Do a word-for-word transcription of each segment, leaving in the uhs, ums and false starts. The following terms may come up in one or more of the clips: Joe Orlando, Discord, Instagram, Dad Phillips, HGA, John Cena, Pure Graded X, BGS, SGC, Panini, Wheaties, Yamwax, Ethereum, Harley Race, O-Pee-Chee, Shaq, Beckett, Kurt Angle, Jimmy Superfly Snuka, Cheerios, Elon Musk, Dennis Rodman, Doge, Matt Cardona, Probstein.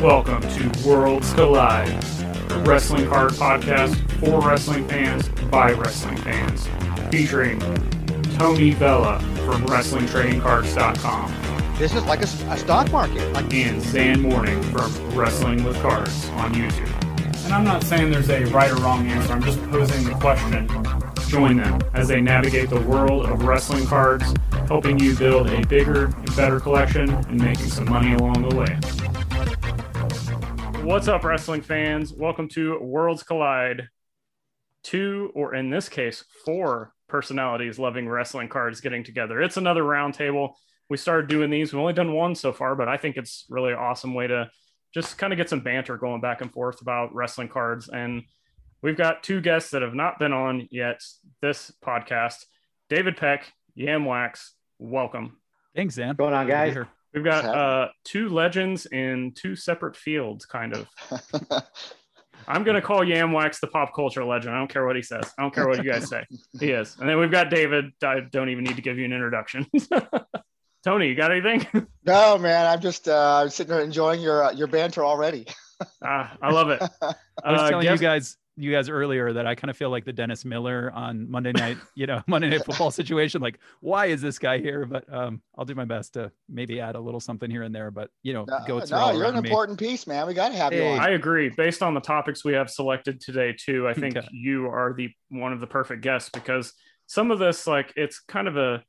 Welcome to Worlds Collide, a wrestling card podcast for wrestling fans by wrestling fans, featuring Tony Bella from Wrestling Trading Cards dot com. This is like a, a stock market. Like- and Zan Morning from Wrestling With Cards on YouTube. And I'm not saying there's a right or wrong answer, I'm just posing the question. Join them as they navigate the world of wrestling cards, helping you build a bigger and better collection and making some money along the way. What's up, wrestling fans? Welcome to Worlds Collide. Two, or in this case, four personalities loving wrestling cards getting together. It's another roundtable. We started doing these. We've only done one so far, but I think it's really an awesome way to just kind of get some banter going back and forth about wrestling cards. And we've got two guests that have not been on yet this podcast. David Peck, Yamwax, welcome. Thanks, Zan. What's going on, guys? We've got uh, two legends in two separate fields, kind of. I'm going to call Yamwax the pop culture legend. I don't care what he says. I don't care what you guys say. He is. And then we've got David. I don't even need to give you an introduction. Tony, you got anything? No, man. I'm just uh, I'm sitting here enjoying your uh, your banter already. ah, I love it. Uh, I was telling guess- you guys... you guys earlier that I kind of feel like the Dennis Miller on Monday night, you know, Monday Night Football situation. Like, why is this guy here? But um, I'll do my best to maybe add a little something here and there, but you know, no, goats no, are all you're an me. important piece, man. We got to have hey. you on. I agree. Based on the topics we have selected today too, I think okay. you are the one of the perfect guests, because some of this, like, it's kind of a,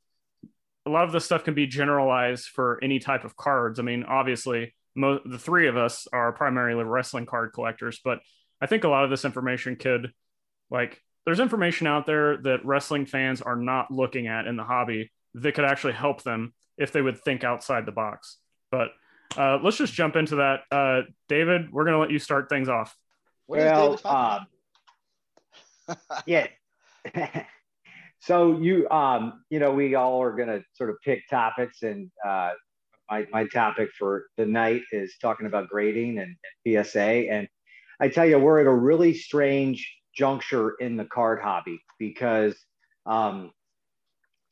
a lot of this stuff can be generalized for any type of cards. I mean, obviously mo- the three of us are primarily wrestling card collectors, but I think a lot of this information could, like, there's information out there that wrestling fans are not looking at in the hobby that could actually help them if they would think outside the box. But uh, let's just jump into that. Uh, David, we're going to let you start things off. Well, um, yeah. So you, um, you know, we all are going to sort of pick topics, and uh, my, my topic for the night is talking about grading and, and P S A. And I tell you, we're at a really strange juncture in the card hobby because, um,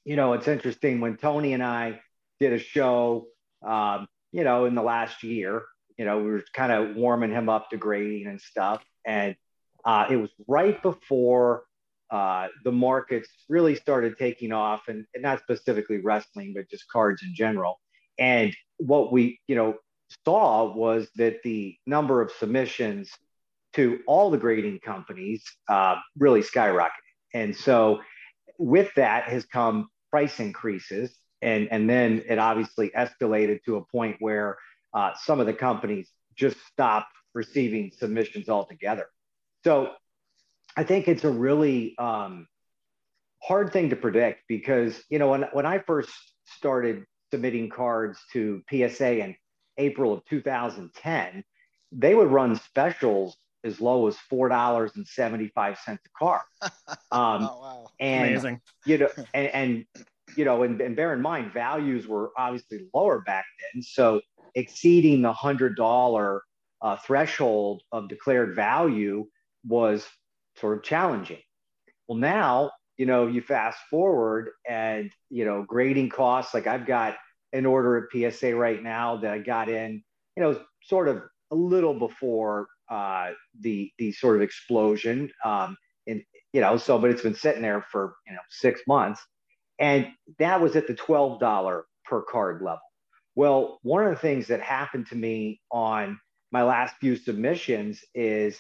you know, it's interesting when Tony and I did a show, um, you know, in the last year, you know, we were kind of warming him up to grading and stuff. And uh, it was right before uh, the markets really started taking off, and, and not specifically wrestling, but just cards in general. And what we, you know, saw was that the number of submissions to all the grading companies uh, really skyrocketed. And so with that has come price increases. And, and then it obviously escalated to a point where uh, some of the companies just stopped receiving submissions altogether. So I think it's a really um, hard thing to predict because, you know, when, when I first started submitting cards to P S A in April of two thousand ten, they would run specials as low as four dollars and seventy-five cents a card. Um, oh, wow. And, amazing. You know, and, and, you know, and, and bear in mind, values were obviously lower back then. So exceeding the one hundred dollars uh, threshold of declared value was sort of challenging. Well, now, you know, you fast forward and, you know, grading costs, like I've got an order at P S A right now that I got in, you know, sort of a little before uh, the the sort of explosion, um, and you know, so but it's been sitting there for you know six months, and that was at the twelve dollars per card level. Well, one of the things that happened to me on my last few submissions is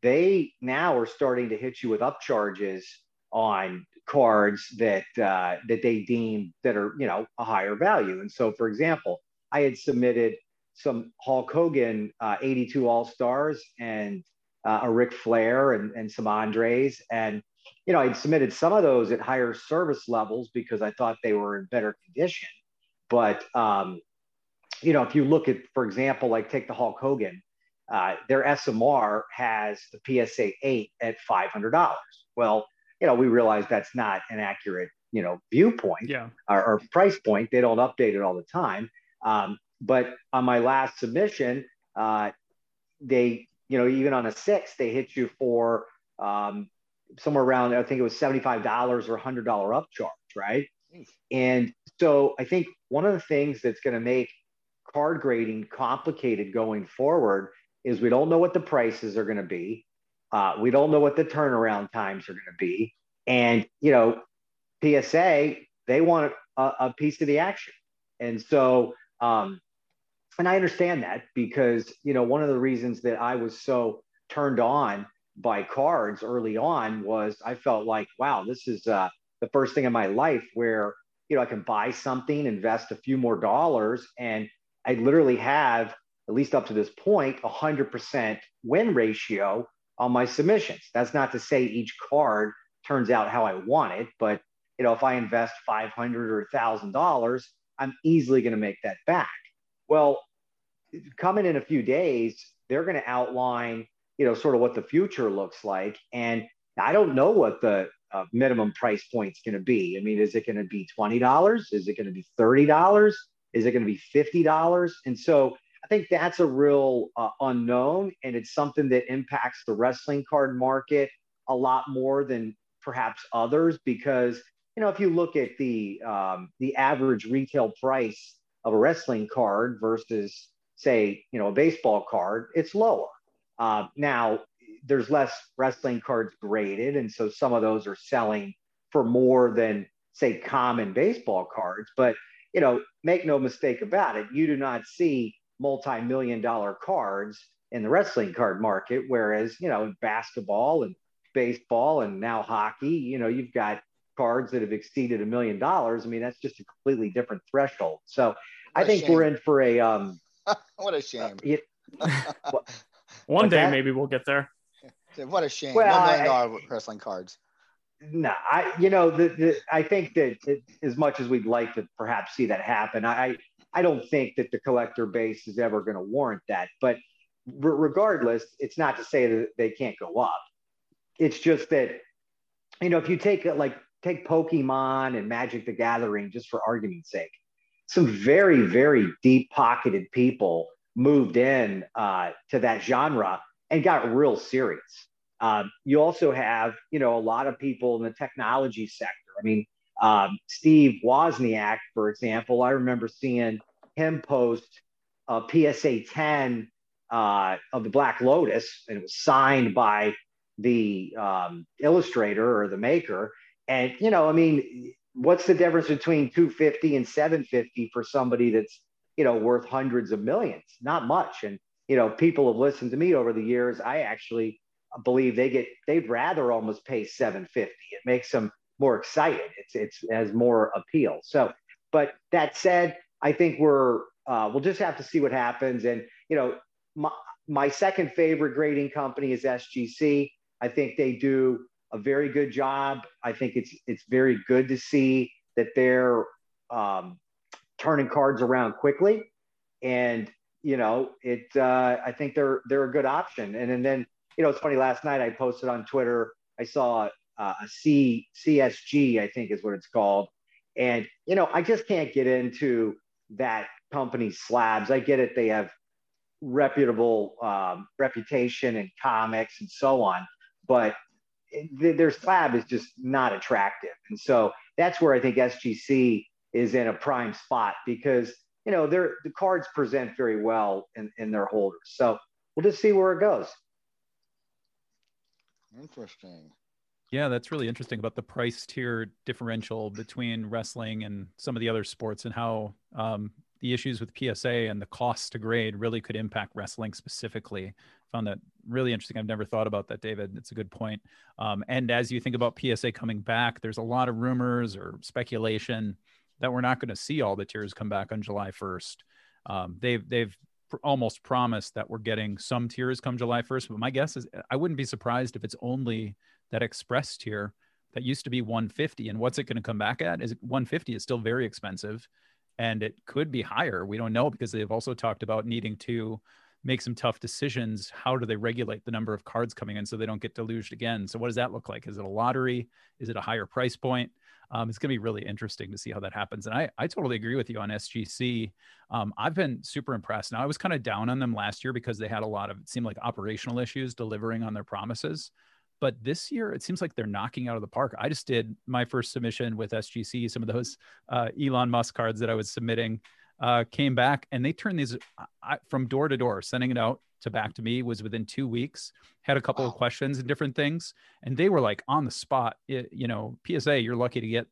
they now are starting to hit you with upcharges on cards that uh, that they deem that are, you know, a higher value. And so, for example, I had submitted some Hulk Hogan uh, eighty-two All-Stars and uh, a Ric Flair and, and some Andres. And, you know, I'd submitted some of those at higher service levels because I thought they were in better condition. But, um, you know, if you look at, for example, like take the Hulk Hogan, uh, their S M R has the P S A eight at five hundred dollars. Well, you know, we realize that's not an accurate, you know, viewpoint yeah. or, or price point. They don't update it all the time. Um, but on my last submission, uh, they, you know, even on a six, they hit you for um, somewhere around, I think it was seventy-five dollars or one hundred dollars upcharge, right? Jeez. And So I think one of the things that's going to make card grading complicated going forward is we don't know what the prices are going to be. Uh, we don't know what the turnaround times are going to be. And, you know, P S A, they want a, a piece of the action. And so, um, and I understand that because, you know, one of the reasons that I was so turned on by cards early on was I felt like, wow, this is uh, the first thing in my life where, you know, I can buy something, invest a few more dollars, and I literally have, at least up to this point, a hundred percent win ratio on my submissions. That's not to say each card turns out how I want it, but, you know, if I invest five hundred dollars or one thousand dollars, I'm easily going to make that back. Well, coming in a few days, they're going to outline, you know, sort of what the future looks like. And I don't know what the uh, minimum price point's going to be. I mean, is it going to be twenty dollars? Is it going to be thirty dollars? Is it going to be fifty dollars? And so I think that's a real uh, unknown, and it's something that impacts the wrestling card market a lot more than perhaps others, because, you know, if you look at the um, the average retail price of a wrestling card versus, say, you know, a baseball card, it's lower. Uh, now, there's less wrestling cards graded, and so some of those are selling for more than, say, common baseball cards. But, you know, make no mistake about it, you do not see multi-million dollar cards in the wrestling card market, whereas, you know, in basketball and baseball and now hockey, you know, you've got cards that have exceeded a million dollars. I mean, that's just a completely different threshold. So what I think shame. We're in for a um what a shame. Uh, you, what, One day that? Maybe we'll get there. What a shame. Well, no million dollar wrestling cards. No, nah, I you know the, the I think that it, as much as we'd like to perhaps see that happen, I I don't think that the collector base is ever going to warrant that. But re- regardless, it's not to say that they can't go up. It's just that, you know, if you take like take Pokemon and Magic the Gathering, just for argument's sake, some very, very deep-pocketed people moved in uh, to that genre and got real serious. Um, you also have, you know, a lot of people in the technology sector. I mean, um, Steve Wozniak, for example, I remember seeing him post a P S A ten uh, of the Black Lotus, and it was signed by the um, illustrator or the maker. And, you know, I mean, what's the difference between two hundred fifty dollars and seven hundred fifty dollars for somebody that's, you know, worth hundreds of millions? Not much. And, you know, people have listened to me over the years. I actually believe they get, they'd rather almost pay seven hundred fifty dollars. It makes them more excited. It's, it's has more appeal. So, but that said, I think we're, uh, we'll just have to see what happens. And, you know, my, my second favorite grading company is S G C. I think they do a very good job. I think it's it's very good to see that they're um, turning cards around quickly, and you know it. Uh, I think they're they're a good option. And and then you know it's funny. Last night I posted on Twitter. I saw uh, a C CSG I think is what it's called, and you know I just can't get into that company's slabs. I get it. They have reputable um, reputation in comics and so on, but their slab is just not attractive. And so that's where I think S G C is in a prime spot, because, you know, they're, the cards present very well in, in their holders. So we'll just see where it goes. Interesting. Yeah, that's really interesting about the price tier differential between wrestling and some of the other sports, and how um, the issues with P S A and the cost to grade really could impact wrestling specifically. Found that really interesting. I've never thought about that, David. It's a good point. Um, and as you think about P S A coming back, there's a lot of rumors or speculation that we're not going to see all the tiers come back on July first. Um, they've they've pr- almost promised that we're getting some tiers come July first, but my guess is I wouldn't be surprised if it's only that express tier that used to be one hundred fifty dollars. And what's it going to come back at? Is it one hundred fifty dollars is still very expensive, and it could be higher. We don't know, because they've also talked about needing to make some tough decisions. How do they regulate the number of cards coming in so they don't get deluged again? So what does that look like? Is it a lottery? Is it a higher price point? Um, it's going to be really interesting to see how that happens. And I, I totally agree with you on S G C. Um, I've been super impressed. Now, I was kind of down on them last year because they had a lot of, it seemed like, operational issues delivering on their promises. But this year, it seems like they're knocking out of the park. I just did my first submission with S G C. Some of those uh, Elon Musk cards that I was submitting uh, came back, and they turned these I, from door to door, sending it out to back to me was within two weeks, had a couple wow. of questions and different things. And they were like on the spot, it, you know, P S A, you're lucky to get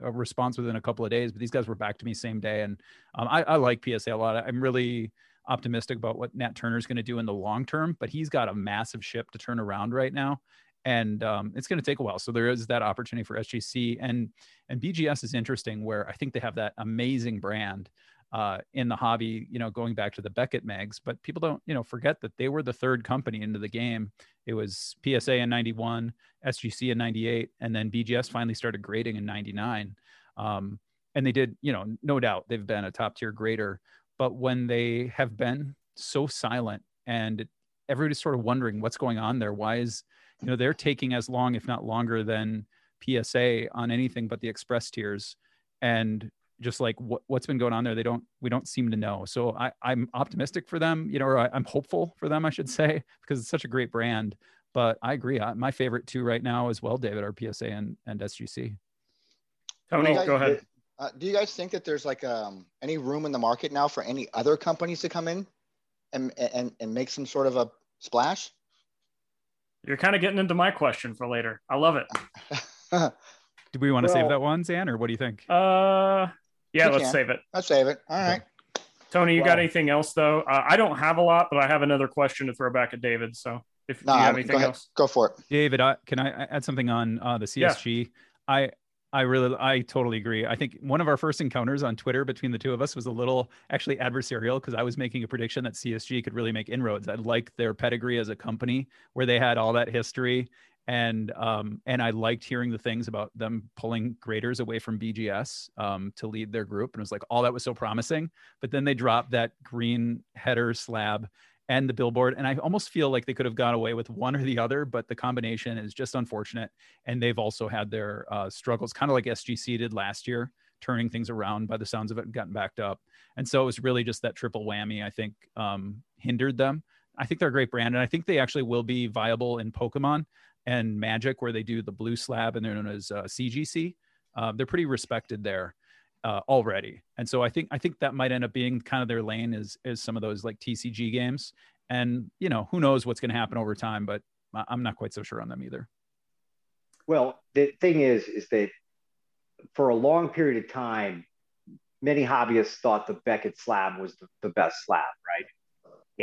a response within a couple of days, but these guys were back to me same day. And um, I, I like P S A a lot. I'm really optimistic about what Nat Turner is going to do in the long term, but he's got a massive ship to turn around right now. And um, it's going to take a while. So there is that opportunity for S G C, and, and B G S is interesting, where I think they have that amazing brand uh, in the hobby, you know, going back to the Beckett mags, but people don't, you know, forget that they were the third company into the game. It was P S A in ninety-one, S G C in ninety-eight, and then B G S finally started grading in ninety-nine. Um, and they did, you know, no doubt they've been a top tier grader, but when they have been so silent and everybody's sort of wondering what's going on there, why is, you know, they're taking as long, if not longer than P S A on anything but the express tiers. And just like what, what's been going on there, they don't, we don't seem to know. So I, I'm optimistic for them, you know, or I, I'm hopeful for them, I should say, because it's such a great brand. But I agree. I, my favorite two right now as well, David, are P S A and, and S G C. Tony, do guys, go ahead. Uh, do you guys think that there's like um, any room in the market now for any other companies to come in and, and, and make some sort of a splash? You're kind of getting into my question for later. I love it. Do we want to well, save that one, Zan, or what do you think? Uh, yeah, you let's can. save it. Let's save it. All right. Tony, you well, got anything else, though? Uh, I don't have a lot, but I have another question to throw back at David. So if nah, you have anything go else. Go for it. David, I, can I add something on uh, the C S G? Yeah. I I really, I totally agree. I think one of our first encounters on Twitter between the two of us was a little actually adversarial, because I was making a prediction that C S G could really make inroads. I liked their pedigree as a company where they had all that history. And, um, and I liked hearing the things about them pulling graders away from B G S um, to lead their group. And it was like, all that was so promising, but then they dropped that green header slab and the billboard. And I almost feel like they could have gone away with one or the other, but the combination is just unfortunate. And they've also had their uh, struggles, kind of like S G C did last year, turning things around by the sounds of it and gotten backed up. And so it was really just that triple whammy, I think, um, hindered them. I think they're a great brand. And I think they actually will be viable in Pokemon and Magic, where they do the blue slab and they're known as uh, C G C. Uh, they're pretty respected there uh, already. And so I think I think that might end up being kind of their lane is, is some of those like T C G games. And, you know, who knows what's going to happen over time, but I'm not quite so sure on them either. Well, the thing is, is that for a long period of time, many hobbyists thought the Beckett slab was the, the best slab, right?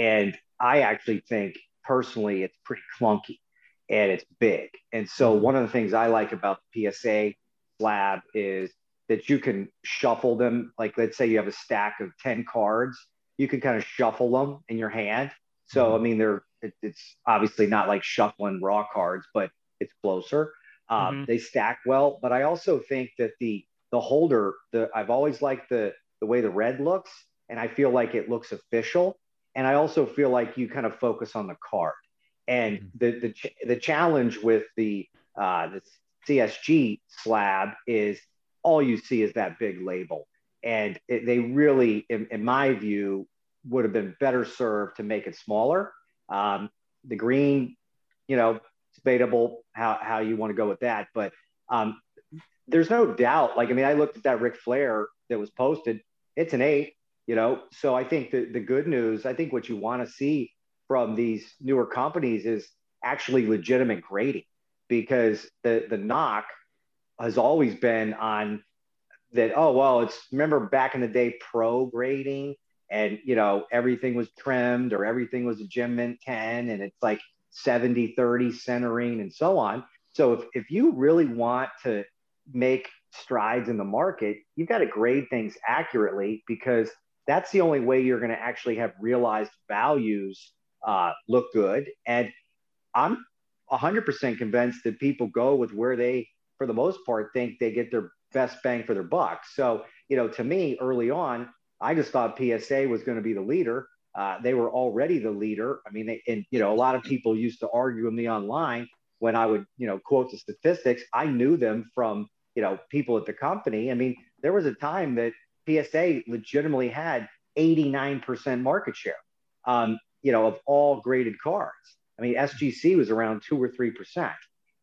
And I actually think personally it's pretty clunky. And it's big. And so one of the things I like about the P S A slab is that you can shuffle them. Like, let's say you have a stack of ten cards, you can kind of shuffle them in your hand. So, I mean, they're it, it's obviously not like shuffling raw cards, but it's closer. Um, mm-hmm. They stack well. But I also think that the the holder, the I've always liked the the way the red looks, and I feel like it looks official. And I also feel like you kind of focus on the card. And the the ch the challenge with the uh, the C S G slab is all you see is that big label, and it, they really, in, in my view, would have been better served to make it smaller. Um, the green, you know, it's debatable how how you want to go with that, but um, there's no doubt. Like, I mean, I looked at that Ric Flair that was posted; it's an eight, you know. So I think the the good news, I think what you want to see from these newer companies is actually legitimate grading, because the, the knock has always been on that. Oh, well, it's remember back in the day, pro grading, and, you know, everything was trimmed or everything was a gem mint ten, and it's like seventy, thirty centering and so on. So if, if you really want to make strides in the market, you've got to grade things accurately, because that's the only way you're going to actually have realized values Uh, look good. And I'm one hundred percent convinced that people go with where they, for the most part, think they get their best bang for their buck. So, you know, to me, early on, I just thought P S A was going to be the leader. Uh, they were already the leader. I mean, they, and, you know, a lot of people used to argue with me online when I would, you know, quote the statistics. I knew them from, you know, people at the company. I mean, there was a time that P S A legitimately had eighty-nine percent market share. Um, you know, of all graded cards. I mean, S G C was around two or three percent.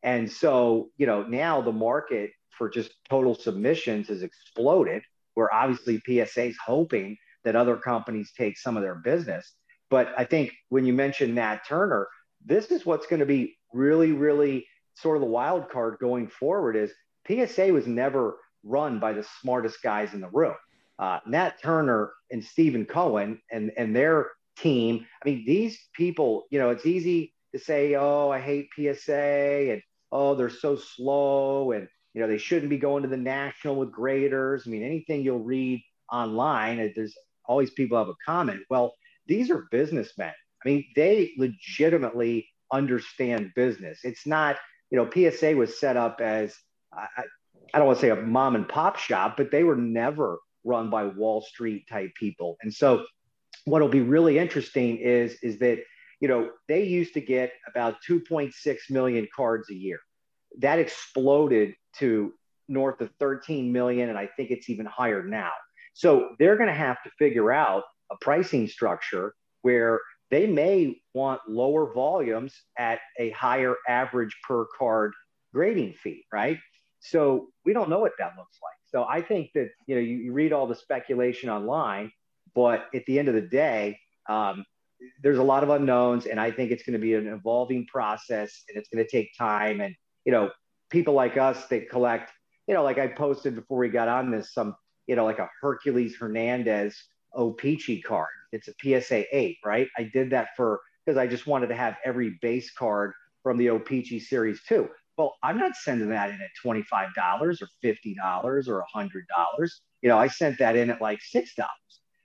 And so, you know, now the market for just total submissions has exploded, where obviously P S A is hoping that other companies take some of their business. But I think when you mentioned Nat Turner, this is what's going to be really, really sort of the wild card going forward is P S A was never run by the smartest guys in the room. Uh, Nat Turner and Stephen Cohen and, and their team, I mean, these people, you know, it's easy to say, oh, I hate P S A and, oh, they're so slow and, you know, they shouldn't be going to the national with graders. I mean, anything you'll read online, there's always people have a comment. Well, these are businessmen. I mean, they legitimately understand business. It's not, you know, P S A was set up as, I, I don't want to say a mom and pop shop, but they were never run by Wall Street type people. And so what'll be really interesting is, is that, you know, they used to get about two point six million cards a year. That exploded to north of thirteen million. And I think it's even higher now. So they're going to have to figure out a pricing structure where they may want lower volumes at a higher average per card grading fee, right? So we don't know what that looks like. So I think that, you know, you, you read all the speculation online, but at the end of the day, um, there's a lot of unknowns, and I think it's going to be an evolving process, and it's going to take time. And, you know, people like us that collect, you know, like I posted before we got on this, some, you know, like a Hercules Hernandez O-Pee-Chee card. It's a P S A eight, right? I did that for, because I just wanted to have every base card from the O-Pee-Chee series too. Well, I'm not sending that in at twenty-five dollars or fifty dollars or one hundred dollars. You know, I sent that in at like six dollars.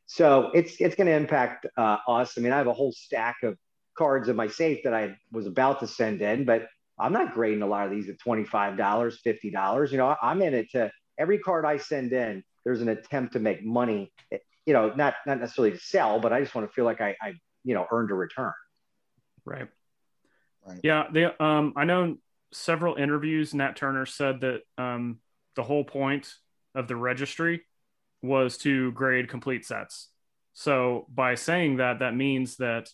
So it's it's going to impact uh, us. I mean, I have a whole stack of cards in my safe that I was about to send in, but I'm not grading a lot of these at twenty-five dollars, fifty dollars. You know, I'm in it to every card I send in, there's an attempt to make money, you know, not not necessarily to sell, but I just want to feel like I, I you know, earned a return. Right. Right. Yeah. They, um, I know several interviews, Nat Turner said that um, the whole point of the registry was to grade complete sets. So by saying that, that means that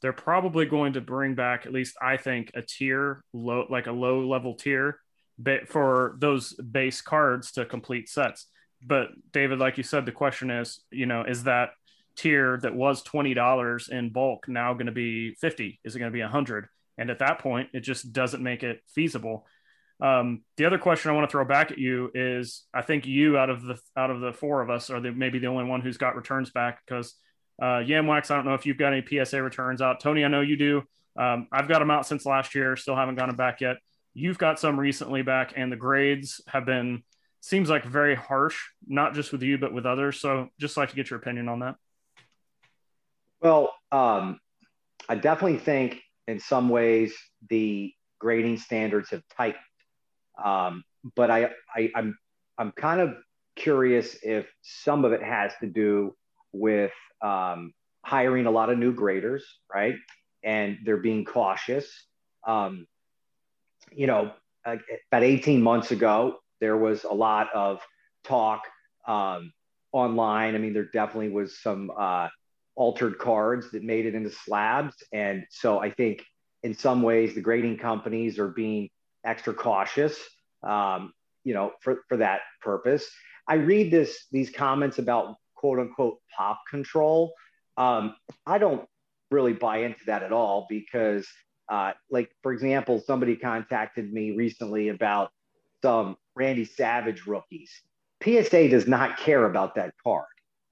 they're probably going to bring back, at least I think, a tier, low, like a low level tier for those base cards to complete sets. But David, like you said, the question is, you know, is that tier that was twenty dollars in bulk now going to be fifty? Is it going to be one hundred? And at that point, it just doesn't make it feasible. Um, the other question I want to throw back at you is, I think you out of the out of the four of us are the, maybe the only one who's got returns back, because uh, Yamwax, I don't know if you've got any P S A returns out. Tony, I know you do. Um, I've got them out since last year. Still haven't gotten them back yet. You've got some recently back, and the grades have been, seems like very harsh, not just with you, but with others. So just like to get your opinion on that. Well, um, I definitely think in some ways the grading standards have tightened. Um, but I, I, I'm, I'm kind of curious if some of it has to do with um, hiring a lot of new graders, right? And they're being cautious. Um, you know, about eighteen months ago, there was a lot of talk um, online. I mean, there definitely was some uh, altered cards that made it into slabs. And so I think in some ways the grading companies are being extra cautious, um, you know, for, for that purpose. I read this, these comments about quote unquote pop control. Um, I don't really buy into that at all, because uh, like, for example, somebody contacted me recently about some Randy Savage rookies. P S A does not care about that card.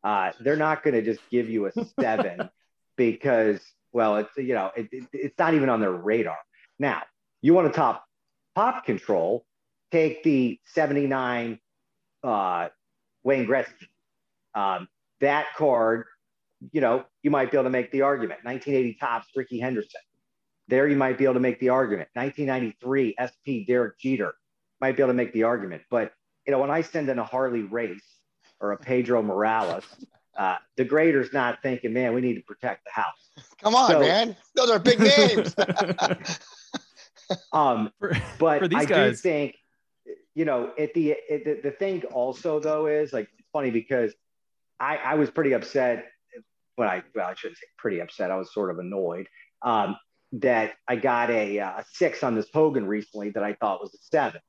Uh, they're not going to just give you a seven because, well, it's, you know, it, it, it's not even on their radar. Now, you want to top pop control, take the seventy-nine uh, Wayne Gretzky. Um, that card, you know, you might be able to make the argument. nineteen eighty Topps, Ricky Henderson. There you might be able to make the argument. nineteen ninety-three S P, Derek Jeter. Might be able to make the argument. But, you know, when I send in a Harley Race or a Pedro Morales, uh, the grader's not thinking, man, we need to protect the house. Come on, so, man. Those are big names. Um, for, but for these I guys. do think, you know, at the, at the the thing also though is, like, it's funny because I I was pretty upset, but I well I shouldn't say pretty upset. I was sort of annoyed um, that I got a, a six on this Hogan recently that I thought was a seven.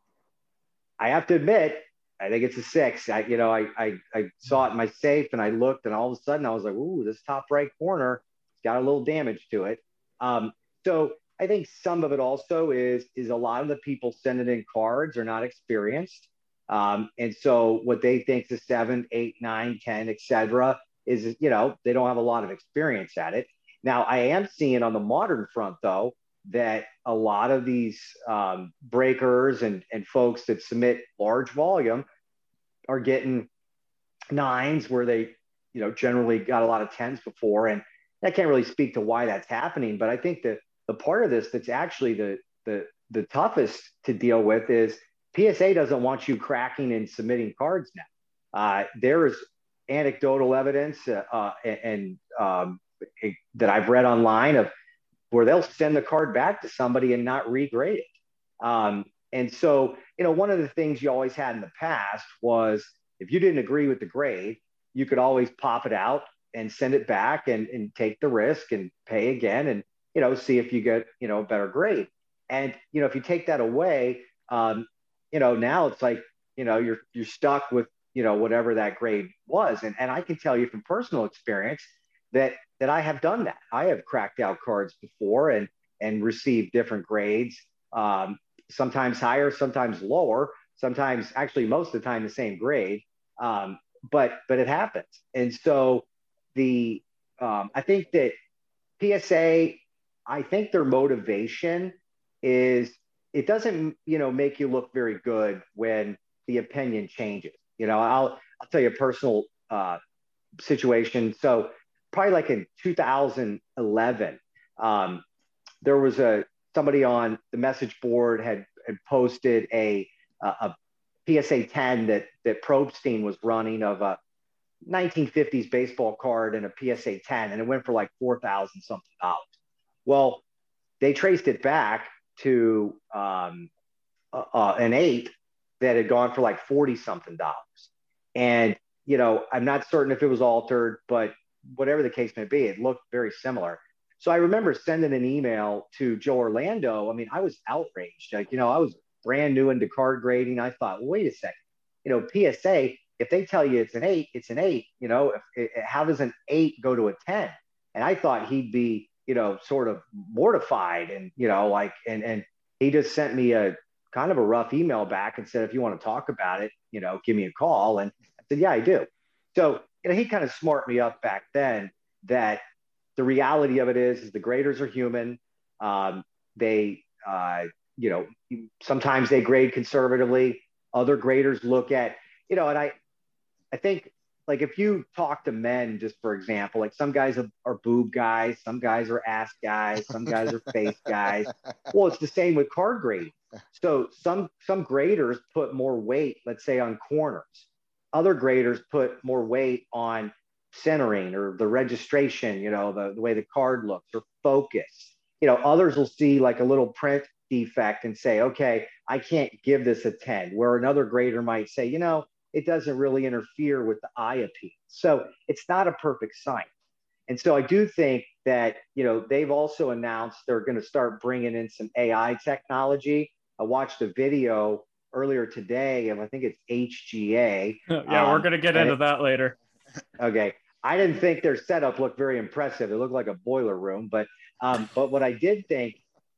I have to admit, I think it's a six. I, you know, I, I, I saw it in my safe and I looked, and all of a sudden I was like, ooh, this top right corner, it's got a little damage to it. Um, so I think some of it also is, is a lot of the people sending in cards are not experienced. Um, and so what they think is a seven, eight, nine, ten, et cetera, is, you know, they don't have a lot of experience at it. Now, I am seeing on the modern front, though, that a lot of these um, breakers and, and folks that submit large volume are getting nines where they, you know, generally got a lot of tens before. And I can't really speak to why that's happening, but I think that the part of this that's actually the, the, the toughest to deal with is P S A doesn't want you cracking and submitting cards now. Uh, there is anecdotal evidence uh, uh, and um, it, that I've read online of where they'll send the card back to somebody and not regrade it. Um, and so, you know, one of the things you always had in the past was if you didn't agree with the grade, you could always pop it out and send it back and, and take the risk and pay again and, you know, see if you get, you know, a better grade. And, you know, if you take that away, um, you know, now it's like, you know, you're, you're stuck with, you know, whatever that grade was. And, and I can tell you from personal experience that, that I have done that. I have cracked out cards before and, and received different grades, um, sometimes higher, sometimes lower, sometimes actually most of the time the same grade. Um, but, but it happens. And so the, um, I think that P S A, I think their motivation is, it doesn't, you know, make you look very good when the opinion changes. You know, I'll, I'll tell you a personal uh, situation. So probably like in two thousand eleven, um, there was a, somebody on the message board had, had posted a, a, a P S A ten that, that Probstein was running of a nineteen fifties baseball card and a P S A ten. And it went for like four thousand something dollars. Well, they traced it back to um, uh, uh, an eight that had gone for like forty something dollars. And, you know, I'm not certain if it was altered, but whatever the case may be, it looked very similar. So I remember sending an email to Joe Orlando. I mean, I was outraged. Like, you know, I was brand new into card grading. I thought, well, wait a second, you know, P S A, if they tell you it's an eight, it's an eight, you know, if, it, how does an eight go to a ten? And I thought he'd be, you know, sort of mortified and, you know, like, and, and he just sent me a kind of a rough email back and said, if you want to talk about it, you know, give me a call. And I said, yeah, I do. So, you know, he kind of smarted me up back then that the reality of it is, is the graders are human. Um, they, uh, you know, sometimes they grade conservatively. Other graders look at, you know, and I, I think, like if you talk to men, just for example, like some guys are, are boob guys, some guys are ass guys, some guys are face guys. Well, it's the same with card grading. So some some graders put more weight, let's say, on corners. Other graders put more weight on centering or the registration, you know, the, the way the card looks or focus. You know, others will see like a little print defect and say, okay, I can't give this a ten, where another grader might say, you know, it doesn't really interfere with the eye appeal. So it's not a perfect science. And so I do think that, you know, they've also announced they're going to start bringing in some A I technology. I watched a video earlier today of, I think it's H G A. Yeah, um, we're going to get into it, that later. Okay. I didn't think their setup looked very impressive. It looked like a boiler room. But, um, but what I did think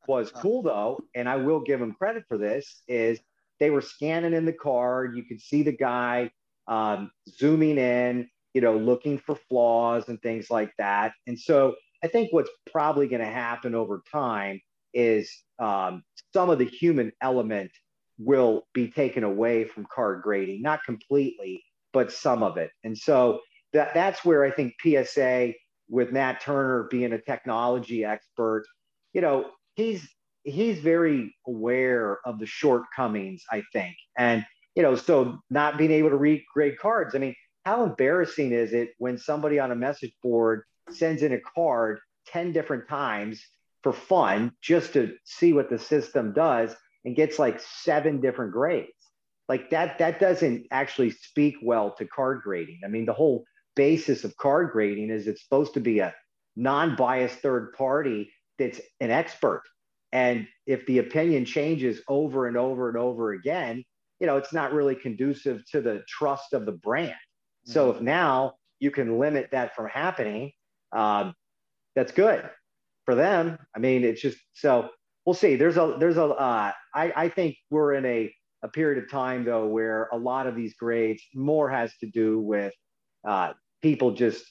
was cool, though, and I will give them credit for this, is they were scanning in the card. You could see the guy um, zooming in, you know, looking for flaws and things like that. And so I think what's probably going to happen over time is um, some of the human element will be taken away from card grading, not completely, but some of it. And so that, that's where I think P S A, with Nat Turner being a technology expert, you know, he's, he's very aware of the shortcomings, I think. And, you know, so not being able to regrade cards. I mean, how embarrassing is it when somebody on a message board sends in a card ten different times for fun, just to see what the system does, and gets like seven different grades? Like that, that doesn't actually speak well to card grading. I mean, the whole basis of card grading is it's supposed to be a non-biased third party that's an expert. And if the opinion changes over and over and over again, you know, it's not really conducive to the trust of the brand. Mm-hmm. So if now you can limit that from happening, um, that's good for them. I mean, it's just, so we'll see. There's a, there's a, uh, I, I think we're in a, a period of time though, where a lot of these grades more has to do with uh, people just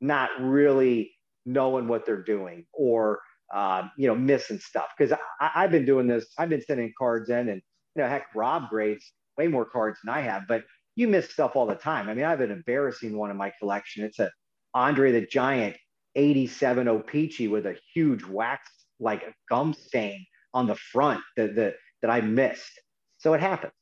not really knowing what they're doing, or, uh, you know, missing stuff. Because I've been doing this, I've been sending cards in, and, you know, heck, Rob grades way more cards than I have, but you miss stuff all the time. I mean, I have an embarrassing one in my collection. It's a Andre the Giant eighty-seven O-Pee-Chee with a huge wax, like a gum stain on the front that, that, that I missed. So it happens.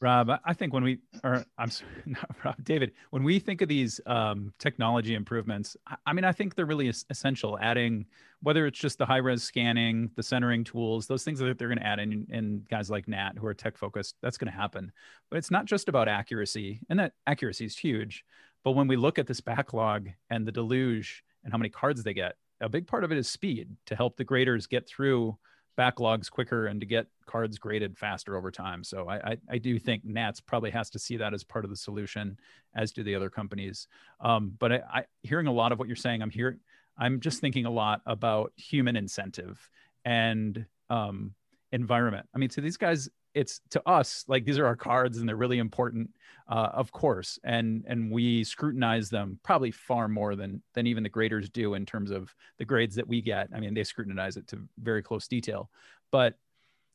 Rob, I think when we, or I'm sorry, not Rob, David, when we think of these um, technology improvements, I, I mean, I think they're really essential, adding, whether it's just the high-res scanning, the centering tools, those things that they're going to add in, and guys like Nat who are tech-focused, that's going to happen. But it's not just about accuracy, and that accuracy is huge. But when we look at this backlog and the deluge and how many cards they get, a big part of it is speed, to help the graders get through backlogs quicker and to get cards graded faster over time. So I, I, I do think Nats probably has to see that as part of the solution, as do the other companies. Um, but I, I hearing a lot of what you're saying, I'm hearing, I'm just thinking a lot about human incentive and um, environment. I mean, so these guys, it's to us, like, these are our cards and they're really important, uh, of course. And, and we scrutinize them probably far more than, than even the graders do in terms of the grades that we get. I mean, they scrutinize it to very close detail, but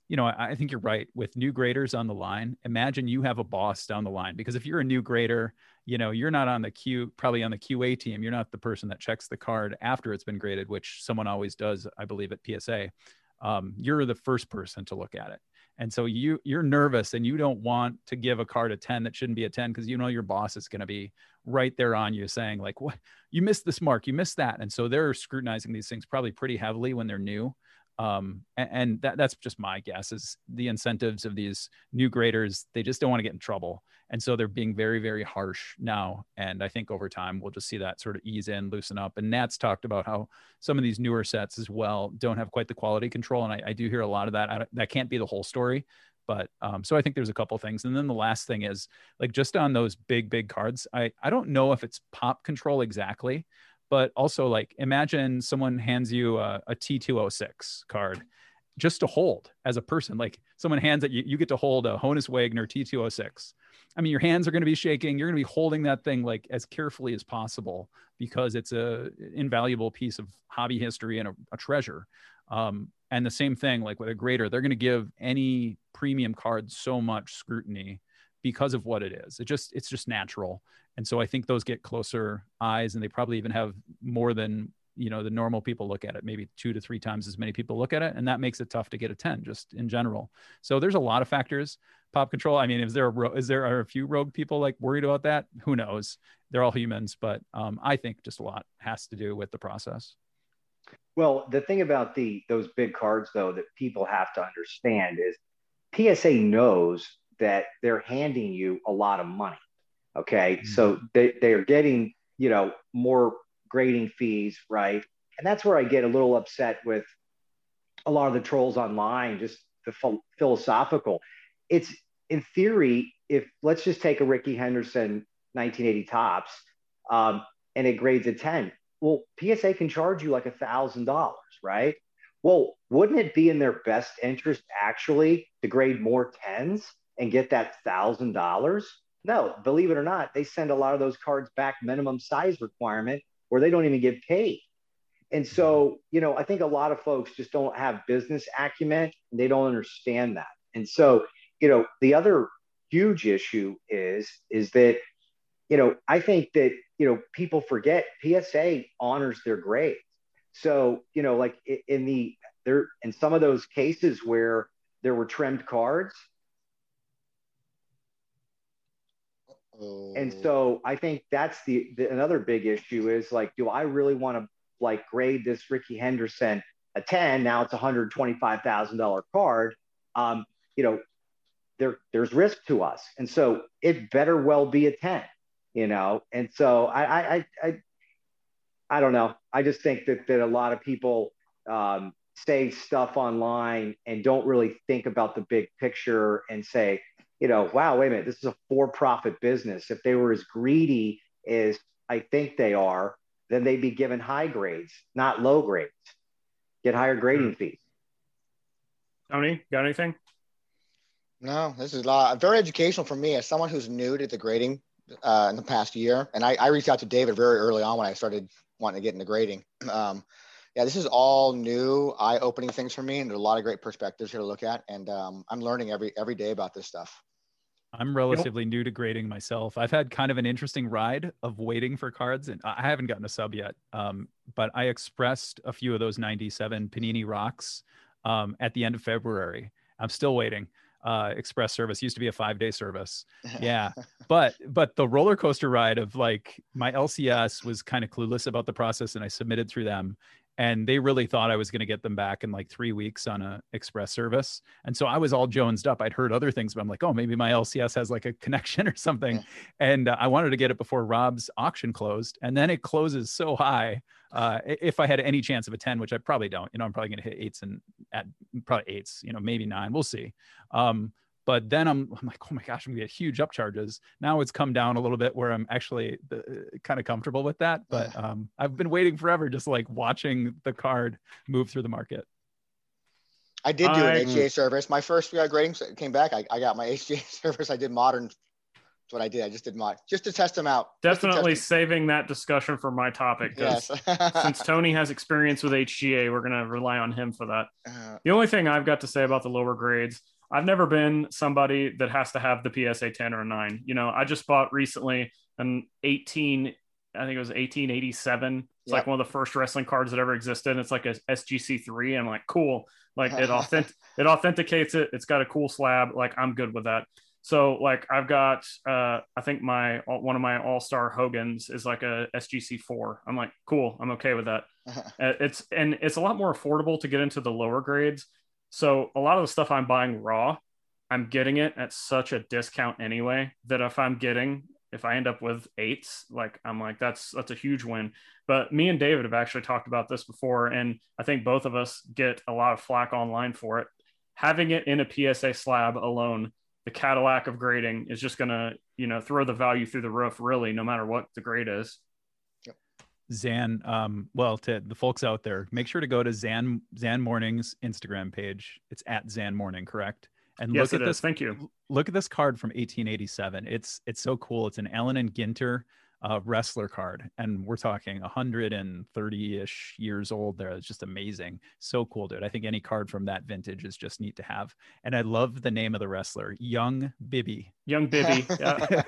you know, I, I think you're right with new graders on the line. Imagine you have a boss down the line, because if you're a new grader, you know, you're not on the Q, probably on the Q A team. You're not the person that checks the card after it's been graded, which someone always does, I believe, at P S A. Um, you're the first person to look at it. And so you, you're nervous, and you don't want to give a card a ten that shouldn't be a ten, because you know your boss is going to be right there on you saying, like, what, you missed this mark, you missed that. And so they're scrutinizing these things probably pretty heavily when they're new. Um, and and that, that's just my guess, is the incentives of these new graders. They just don't want to get in trouble. And so they're being very, very harsh now. And I think over time, we'll just see that sort of ease in, loosen up. And Nat's talked about how some of these newer sets as well don't have quite the quality control. And I, I do hear a lot of that. I don't, that can't be the whole story. But um, so I think there's a couple of things. And then the last thing is, like, just on those big, big cards, I, I don't know if it's pop control exactly, but also, like, imagine someone hands you a, a T two oh six card just to hold as a person. Like, someone hands it, you, you get to hold a Honus Wagner T two oh six. I mean, your hands are going to be shaking. You're going to be holding that thing, like, as carefully as possible, because it's a invaluable piece of hobby history and a, a treasure. Um, and the same thing, like, with a grader, they're going to give any premium card so much scrutiny because of what it is. It just, it's just natural. And so I think those get closer eyes, and they probably even have more than, you know, the normal people look at it, maybe two to three times as many people look at it. And that makes it tough to get a ten just in general. So there's a lot of factors. Pop control, I mean, is there a, is there are a few rogue people, like, worried about that? Who knows? They're all humans, but um, I think just a lot has to do with the process. Well, the thing about the, those big cards though, that people have to understand is P S A knows that they're handing you a lot of money. Okay. Mm-hmm. So they, they are getting, you know, more grading fees. Right. And that's where I get a little upset with a lot of the trolls online, just the ph- philosophical. It's in theory, if let's just take a Ricky Henderson, nineteen eighty tops, um, and it grades a ten, well, P S A can charge you like a thousand dollars. Right. Well, wouldn't it be in their best interest actually to grade more tens and get that thousand dollars? No, believe it or not, they send a lot of those cards back minimum size requirement, or they don't even get paid. And so, you know, I think a lot of folks just don't have business acumen, and they don't understand that. And so, you know, the other huge issue is, is that, you know, I think that, you know, people forget P S A honors their grades. So, you know, like in the, there, in some of those cases where there were trimmed cards, and so I think that's the, the another big issue is, like, do I really want to, like, grade this Ricky Henderson a ten? Now it's a hundred twenty-five thousand dollar card. Um, you know, there there's risk to us, and so it better well be a ten. You know, and so I I I I, I don't know. I just think that that a lot of people um, say stuff online and don't really think about the big picture and say, you know, wow, wait a minute, this is a for-profit business. If they were as greedy as I think they are, then they'd be given high grades, not low grades. Get higher grading fees. Tony, got anything? No, this is uh, very educational for me as someone who's new to the grading uh, in the past year. And I, I reached out to David very early on when I started wanting to get into grading. Um, yeah, this is all new, eye-opening things for me. And there's a lot of great perspectives here to look at. And um, I'm learning every every day about this stuff. I'm relatively yep. new to grading myself. I've had kind of an interesting ride of waiting for cards, and I haven't gotten a sub yet, um, but I expressed a few of those ninety-seven Panini Rocks um, at the end of February. I'm still waiting. Uh, express service used to be a five-day service. Yeah. but but the roller coaster ride of like my L C S was kind of clueless about the process, and I submitted through them. And they really thought I was going to get them back in like three weeks on a express service. And so I was all jonesed up. I'd heard other things, but I'm like, oh, maybe my L C S has like a connection or something. Yeah. And uh, I wanted to get it before Rob's auction closed. And then it closes so high. Uh, if I had any chance of a ten, which I probably don't, you know, I'm probably going to hit eights and at probably eights, you know, maybe nine, we'll see. Um, But then I'm, I'm like, oh my gosh, I'm gonna get huge upcharges. Now it's come down a little bit where I'm actually uh, kind of comfortable with that. But um, I've been waiting forever, just like watching the card move through the market. I did do I, an H G A service. My first grading came back. I, I got my H G A service. I did modern. That's what I did. I just did mod just to test them out. Definitely saving that discussion for my topic. Yes. Since Tony has experience with H G A, we're gonna rely on him for that. Uh, the only thing I've got to say about the lower grades. I've never been somebody that has to have the P S A ten or nine. You know, I just bought recently an eighteen, I think it was eighteen eighty-seven. It's yep. like one of the first wrestling cards that ever existed. It's like a S G C three. I'm like, cool. Like it authentic, it authenticates it. It's got a cool slab. Like I'm good with that. So like I've got, uh, I think my, one of my all-star Hogan's is like a S G C four. I'm like, cool. I'm okay with that. it's, and it's a lot more affordable to get into the lower grades. So a lot of the stuff I'm buying raw, I'm getting it at such a discount anyway, that if I'm getting, if I end up with eights, like I'm like, that's, that's a huge win. But me and David have actually talked about this before. And I think both of us get a lot of flack online for it. Having it in a P S A slab alone, the Cadillac of grading is just going to, you know, throw the value through the roof really, no matter what the grade is. Zan, um, well, to the folks out there, make sure to go to Zan Zan Morning's Instagram page. It's at Zan Morning, correct? And yes, look at this. Is. Thank you. Look at this card from eighteen eighty-seven. It's it's so cool. It's an Allen and Ginter uh, wrestler card, and we're talking one hundred thirty-ish years old. There, it's just amazing. So cool, dude. I think any card from that vintage is just neat to have. And I love the name of the wrestler, Young Bibby. Young Bibby. Yeah.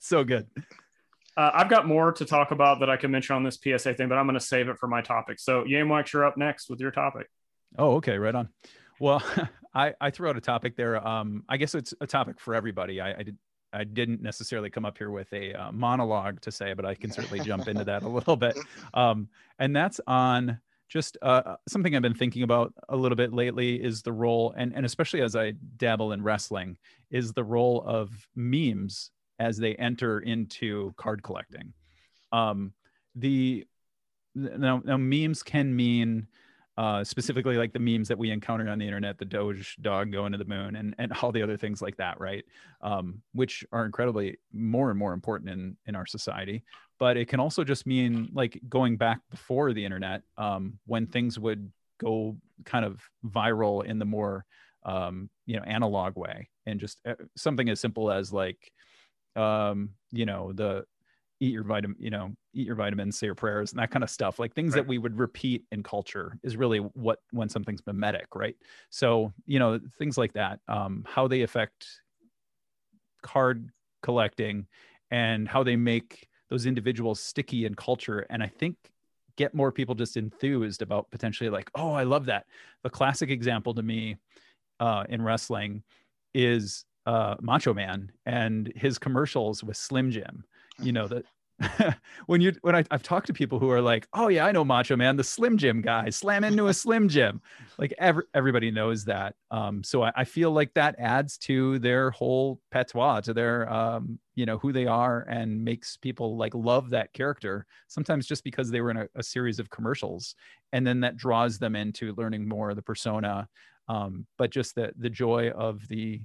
So good. Uh, I've got more to talk about that I can mention on this P S A thing, but I'm going to save it for my topic. So Yamwax, you're up next with your topic. Oh, okay. Right on. Well, I, I threw out a topic there. Um, I guess it's a topic for everybody. I, I, did, I didn't necessarily come up here with a uh, monologue to say, but I can certainly jump into that a little bit. Um, and that's on just uh, something I've been thinking about a little bit lately is the role, and, and especially as I dabble in wrestling, is the role of memes as they enter into card collecting. Um, the now, now memes can mean uh, specifically like the memes that we encounter on the internet, the Doge dog going to the moon and, and all the other things like that, right? Um, which are incredibly more and more important in, in our society. But it can also just mean like going back before the internet um, when things would go kind of viral in the more, um, you know, analog way. And just something as simple as like, um, you know, the eat your vitamin, you know, eat your vitamins, say your prayers and that kind of stuff, like things right. that we would repeat in culture is really what, when something's mimetic, right? So, you know, things like that, um, how they affect card collecting and how they make those individuals sticky in culture. And I think get more people just enthused about potentially like, oh, I love that. The classic example to me, uh, in wrestling is, Uh, Macho Man and his commercials with Slim Jim, you know, the when you when I, I've talked to people who are like, oh yeah, I know Macho Man, the Slim Jim guy, slam into a Slim Jim. Like every, everybody knows that. Um, so I, I feel like that adds to their whole patois, to their, um, you know, who they are, and makes people like love that character. Sometimes just because they were in a, a series of commercials, and then that draws them into learning more of the persona. Um, but just the the joy of the,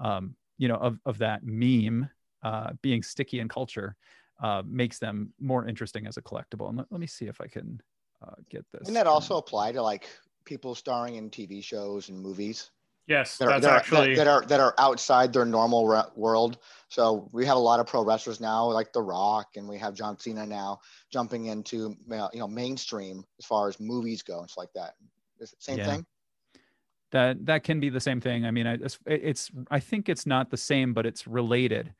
um, you know, of of that meme uh, being sticky in culture. Uh, makes them more interesting as a collectible. And let, let me see if I can uh, get this. Doesn't that also apply to like people starring in T V shows and movies? Yes, that are, that's that are, actually that, that are that are outside their normal re- world. So we have a lot of pro wrestlers now, like The Rock, and we have John Cena now jumping into, you know, mainstream as far as movies go and stuff like that. Is it the same yeah. thing? That that can be the same thing. I mean, I, it's, it's I think it's not the same, but it's related.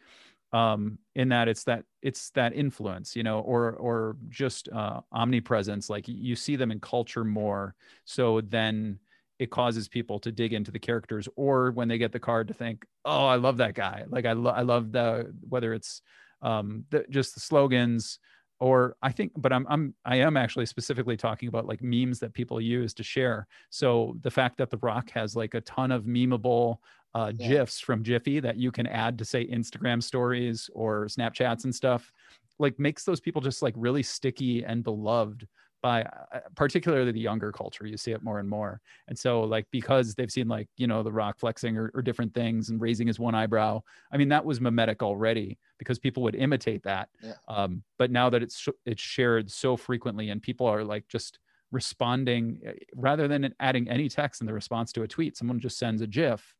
Um, in that it's that it's that influence, you know, or or just uh, omnipresence. Like you see them in culture more, so then it causes people to dig into the characters, or when they get the card to think, oh, I love that guy. Like I, lo- I love the whether it's um, the, just the slogans, or I think. But I'm I'm I am actually specifically talking about like memes that people use to share. So the fact that The Rock has like a ton of memeable. Uh, yeah. GIFs from Jiffy that you can add to say Instagram stories or Snapchats and stuff, like makes those people just like really sticky and beloved by uh, particularly the younger culture. You see it more and more. And so like, because they've seen like, you know, The Rock flexing or, or different things and raising his one eyebrow. I mean, that was mimetic already because people would imitate that. Yeah. Um, but now that it's, it's shared so frequently and people are like, just responding rather than adding any text in the response to a tweet, someone just sends a GIF,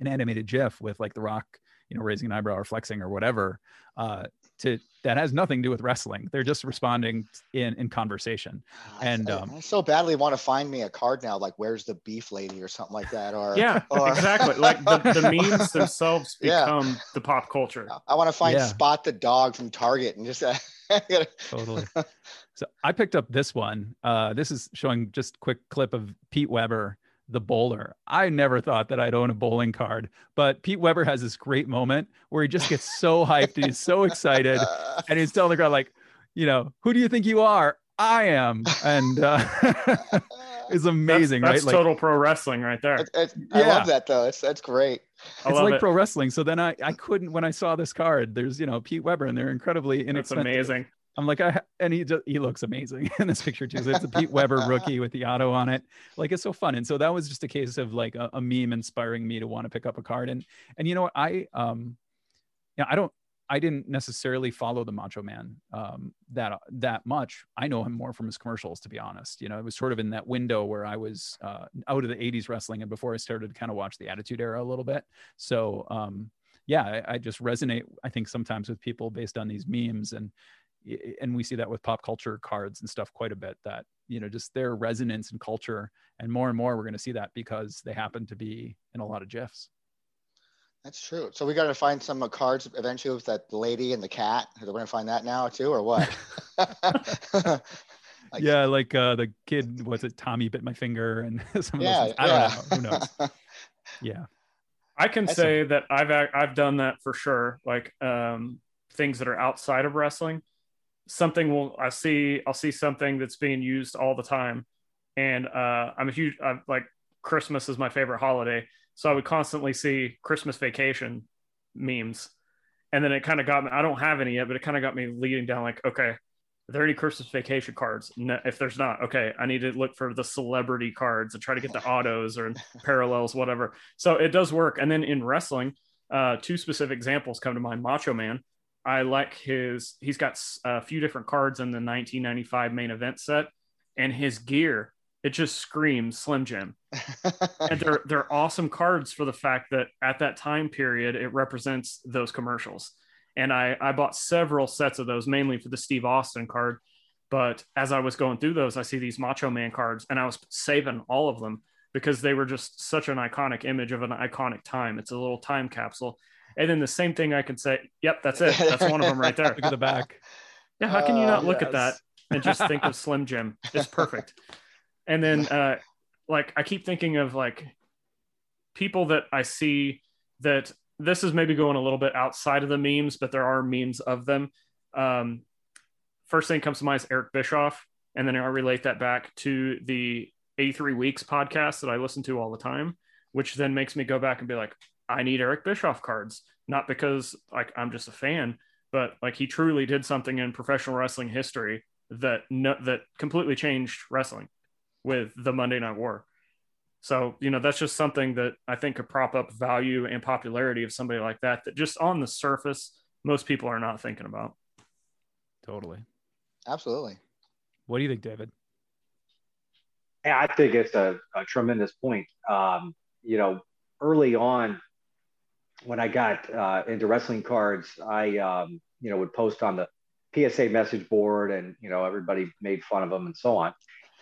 an animated GIF with like The Rock, you know, raising an eyebrow or flexing or whatever, uh, to that has nothing to do with wrestling. They're just responding in, in conversation. And I, I, um, I so badly want to find me a card now, like where's the beef lady or something like that. Or yeah, or... exactly. Like the, the memes themselves become yeah. the pop culture. I want to find yeah. Spot the Dog from Target and just uh, totally. So I picked up this one. Uh, this is showing just a quick clip of Pete Weber, the bowler. I never thought that I'd own a bowling card, but Pete Weber has this great moment where he just gets so hyped and he's so excited, and he's telling the crowd, like, you know, who do you think you are? I am. And uh, it's amazing, that's, that's right? That's like, total pro wrestling right there. It's, it's, I yeah. love that though. It's, that's great. I it's like it. pro wrestling. So then I, I couldn't, when I saw this card, there's, you know, Pete Weber, and they're incredibly inexpensive. That's amazing. I'm like, I, and he he looks amazing in this picture too. So it's a Pete Weber rookie with the auto on it. Like, it's so fun. And so that was just a case of like a, a meme inspiring me to want to pick up a card. And, and you know what, I, um, you know, I don't, I didn't necessarily follow the Macho Man um, that, that much. I know him more from his commercials, to be honest. You know, it was sort of in that window where I was uh, out of the eighties wrestling and before I started to kind of watch the Attitude Era a little bit. So um, yeah, I, I just resonate, I think, sometimes with people based on these memes, and, and we see that with pop culture cards and stuff quite a bit, that, you know, just their resonance in culture, and more and more we're going to see that because they happen to be in a lot of GIFs. That's true. So we got to find some cards eventually with that lady and the cat. Are we going to find that now too, or what? Like, yeah, like uh, the kid, what's it, Tommy bit my finger, and some of yeah, those things. I don't yeah. know. Who knows? Yeah, I can That's say a- that I've I've done that for sure. Like um, things that are outside of wrestling. Something will I see I'll see something that's being used all the time, and uh I'm a huge I'm, like Christmas is my favorite holiday, so I would constantly see Christmas Vacation memes, and then it kind of got me. I don't have any yet, but it kind of got me leading down, like, okay, are there any Christmas Vacation cards? No, if there's not, okay, I need to look for the celebrity cards and try to get the autos or parallels, whatever. So it does work. And then in wrestling, uh two specific examples come to mind. Macho Man, I like his, he's got a few different cards in the nineteen ninety-five main event set, and his gear, it just screams Slim Jim. And they're, they're awesome cards for the fact that at that time period, it represents those commercials. And I, I bought several sets of those, mainly for the Steve Austin card. But as I was going through those, I see these Macho Man cards, and I was saving all of them because they were just such an iconic image of an iconic time. It's a little time capsule. And then the same thing I can say, yep, that's it. That's one of them right there. Look at the back. Yeah, how can you not uh, look yes. at that and just think of Slim Jim? It's perfect. And then, uh, like, I keep thinking of, like, people that I see that this is maybe going a little bit outside of the memes, but there are memes of them. Um, first thing comes to mind is Eric Bischoff. And then I relate that back to the eighty-three Weeks podcast that I listen to all the time, which then makes me go back and be like, I need Eric Bischoff cards. Not because like I'm just a fan, but like he truly did something in professional wrestling history that no, that completely changed wrestling with the Monday Night War. So, you know, that's just something that I think could prop up value and popularity of somebody like that, that just on the surface, most people are not thinking about. Totally. Absolutely. What do you think, David? Yeah, I think it's a, a tremendous point. Um, you know, early on when I got uh, into wrestling cards, I, um, you know, would post on the P S A message board and, you know, everybody made fun of them and so on.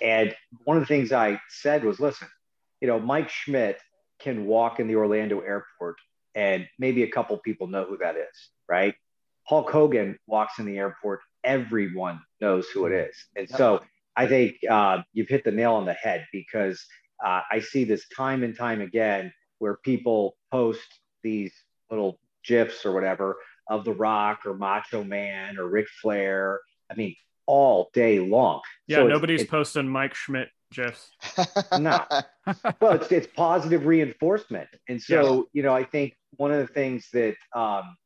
And one of the things I said was, listen, you know, Mike Schmidt can walk in the Orlando airport and maybe a couple people know who that is, right? Hulk Hogan walks in the airport. Everyone knows who it is. And so I think uh, you've hit the nail on the head, because uh, I see this time and time again where people post these little GIFs or whatever of The Rock or Macho Man or Ric Flair. I mean, all day long. Yeah, so it's, nobody's it's, posting Mike Schmidt GIFs. No. Well, it's, it's positive reinforcement. And so, yeah. you know, I think one of the things that um,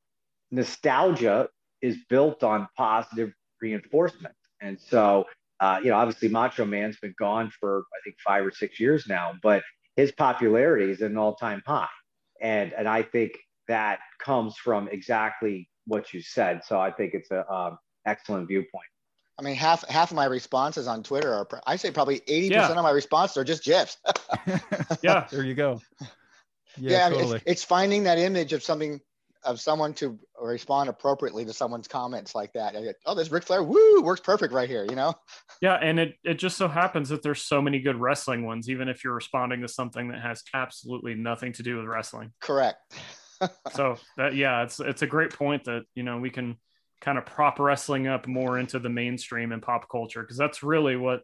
nostalgia is built on positive reinforcement. And so, uh, you know, obviously Macho Man's been gone for, I think, five or six years now, but his popularity is at an all-time high. And and I think that comes from exactly what you said. So I think it's an um, excellent viewpoint. I mean, half half of my responses on Twitter are, I say probably eighty percent yeah. of my responses are just GIFs. Yeah, there you go. Yeah, yeah, totally. I mean, it's, it's finding that image of something, of someone to respond appropriately to someone's comments like that. I get, oh, this Ric Flair, woo, works perfect right here, you know? Yeah, and it, it just so happens that there's so many good wrestling ones, even if you're responding to something that has absolutely nothing to do with wrestling. Correct. So, that, yeah, it's it's a great point that, you know, we can kind of prop wrestling up more into the mainstream and pop culture, because that's really what,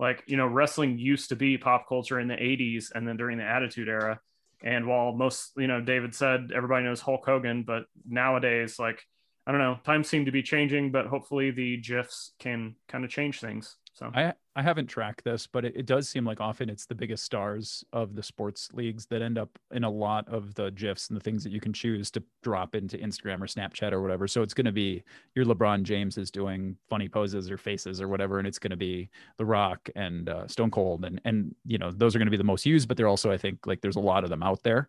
like, you know, wrestling used to be pop culture in the eighties and then during the Attitude Era. And while most, you know, David said everybody knows Hulk Hogan, but nowadays, like, I don't know, times seem to be changing, but hopefully the GIFs can kind of change things. So I, I haven't tracked this, but it, it does seem like often it's the biggest stars of the sports leagues that end up in a lot of the GIFs and the things that you can choose to drop into Instagram or Snapchat or whatever. So it's going to be your LeBron James is doing funny poses or faces or whatever. And it's going to be The Rock and uh, Stone Cold. And, and, you know, those are going to be the most used, but they're also, I think, like there's a lot of them out there.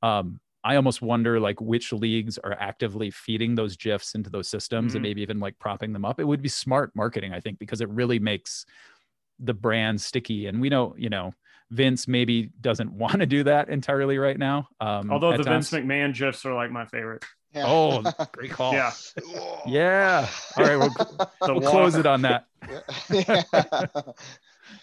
Um, I almost wonder like which leagues are actively feeding those GIFs into those systems mm-hmm. and maybe even like propping them up. It would be smart marketing, I think, because it really makes the brand sticky. And we know, you know, Vince maybe doesn't want to do that entirely right now. Um, Although the times. Vince McMahon GIFs are like my favorite. Yeah. Oh, great call. Yeah. Yeah. All right. We'll, we'll close it on that. Yeah.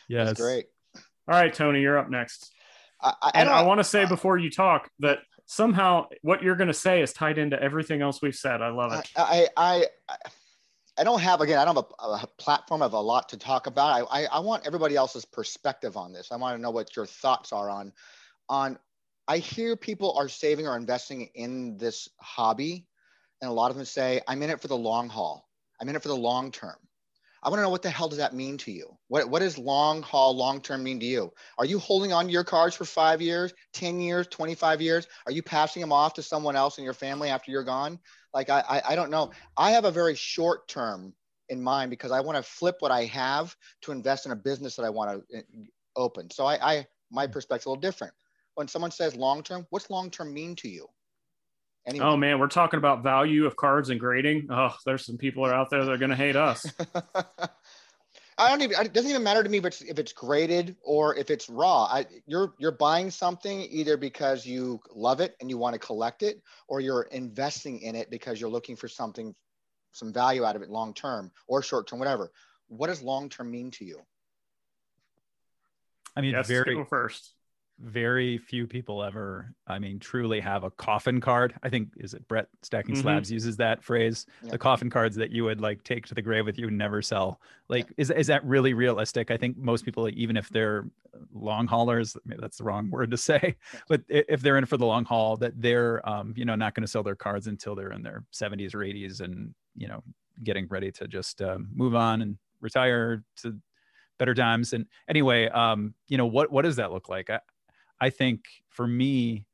Yes. That's great. All right, Tony, you're up next. I, I, and I, I want to say I, before you talk that somehow what you're going to say is tied into everything else we've said. I love it. I I I, I don't have, again, I don't have a, a platform of a lot to talk about. I, I I want everybody else's perspective on this. I want to know what your thoughts are on, on, I hear people are saving or investing in this hobby. And a lot of them say, I'm in it for the long haul. I'm in it for the long term. I want to know what the hell does that mean to you? What, what does long haul, long term mean to you? Are you holding on to your cards for five years, ten years, twenty-five years? Are you passing them off to someone else in your family after you're gone? Like, I, I, I don't know. I have a very short term in mind because I want to flip what I have to invest in a business that I want to open. So I, I my perspective is a little different. When someone says long term, what's long term mean to you? Anyway. Oh man, we're talking about value of cards and grading. Oh, there's some people out there that are going to hate us. I don't even, it doesn't even matter to me if it's, if it's graded or if it's raw. I, you're, you're buying something either because you love it and you want to collect it, or you're investing in it because you're looking for something, some value out of it long-term or short-term, whatever. What does long-term mean to you? I mean, yes, very go first. Very few people ever, I mean, truly have a coffin card. I think, is it Brett Stacking mm-hmm. Slabs uses that phrase, yeah. the coffin cards that you would like take to the grave with you and never sell. Like, yeah. is, is that really realistic? I think most people, even if they're long haulers, maybe that's the wrong word to say, yeah. but if they're in for the long haul, that they're, um, you know, not going to sell their cards until they're in their seventies or eighties and, you know, getting ready to just um, move on and retire to better times. And anyway, um, you know, what, what does that look like? I, I think for me,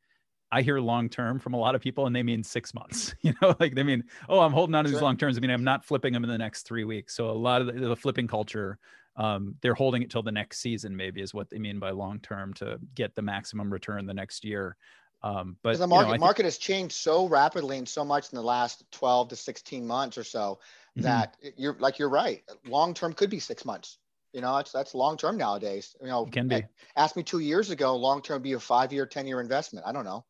I hear long-term from a lot of people and they mean six months, you know, like they mean, oh, I'm holding on to these long-terms. I mean, I'm not flipping them in the next three weeks. So a lot of the, the flipping culture, um, they're holding it till the next season, maybe is what they mean by long-term, to get the maximum return the next year. Um, but the market, you know, market has changed so rapidly and so much in the last twelve to sixteen months or so that mm-hmm. you're like, you're right. Long-term could be six months. You know, that's, that's long-term nowadays, you know, it can be. I, ask me two years ago, long-term be a five year, ten year investment. I don't know.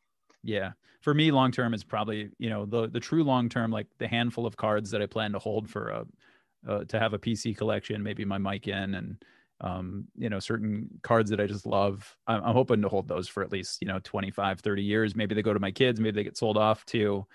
Yeah. For me, long-term is probably, you know, the, the true long-term, like the handful of cards that I plan to hold for, a, uh, to have a P C collection, maybe my mic in and, um, you know, certain cards that I just love. I'm, I'm hoping to hold those for at least, you know, twenty-five, thirty years. Maybe they go to my kids, maybe they get sold off to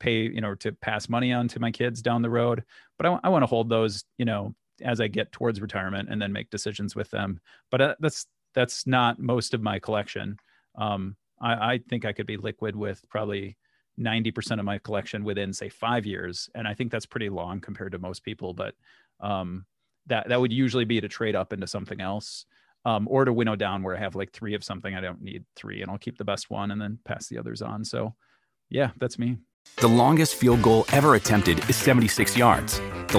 pay, you know, to pass money on to my kids down the road. But I, I want to hold those, you know, as I get towards retirement and then make decisions with them. But uh, that's, that's not most of my collection. Um, I, I think I could be liquid with probably ninety percent of my collection within say five years. And I think that's pretty long compared to most people, but, um, that, that would usually be to trade up into something else, um, or to winnow down where I have like three of something. I don't need three and I'll keep the best one and then pass the others on. So yeah, that's me. The longest field goal ever attempted is seventy-six yards. The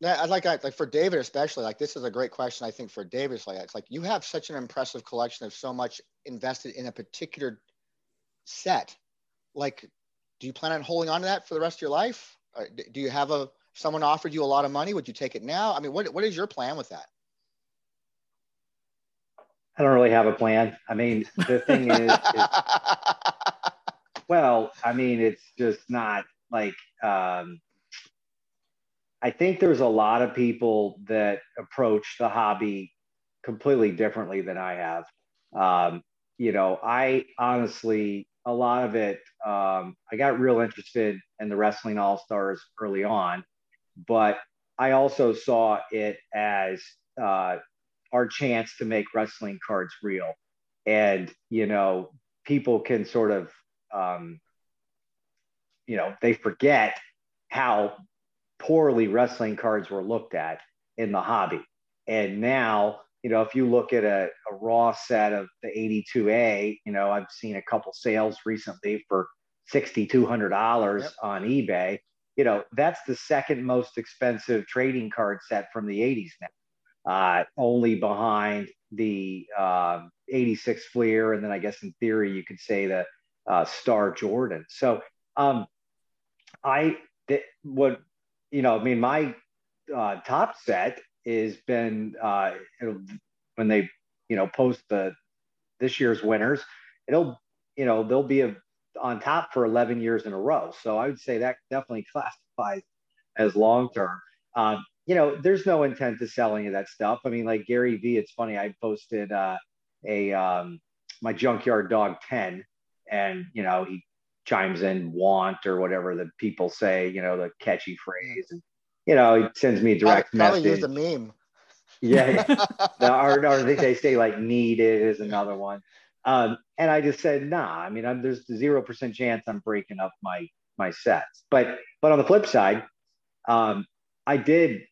Yeah, I'd like, I'd like for David especially, like this is a great question, I think, for David. It's like, it's like you have such an impressive collection of so much invested in a particular set. Like, do you plan on holding on to that for the rest of your life? Or do you have a, someone offered you a lot of money? Would you take it now? I mean, what what is your plan with that? I don't really have a plan. I mean, the thing is, is, well, I mean, it's just not like, um, I think there's a lot of people that approach the hobby completely differently than I have. Um, you know, I honestly, a lot of it, um, I got real interested in the Wrestling All-Stars early on, but I also saw it as uh, our chance to make wrestling cards real. And, you know, people can sort of, um, you know, they forget how poorly wrestling cards were looked at in the hobby. And now, you know, if you look at a, a raw set of the eighty-two A, you know, I've seen a couple sales recently for six thousand two hundred dollars yep. on eBay. You know, that's the second most expensive trading card set from the eighties now, uh, only behind the uh, eighty-six Fleer. And then I guess in theory, you could say the uh, Star Jordan. So um, I th- would, you know, I mean, my uh, top set has been uh, when they, you know, post the this year's winners, it'll, you know, they'll be a, on top for eleven years in a row. So I would say that definitely classifies as long term. Um, you know, there's no intent to sell any of that stuff. I mean, like Gary V, it's funny. I posted uh, a um, my Junkyard Dog ten, and you know he chimes in want or whatever the people say. You know, the catchy phrase and. You know, he sends me a direct message. Probably use a meme. Yeah. the, or, or they say like needed is another one. Um, and I just said, nah, I mean, I'm, there's zero percent chance I'm breaking up my, my sets. But, but on the flip side, um, I did,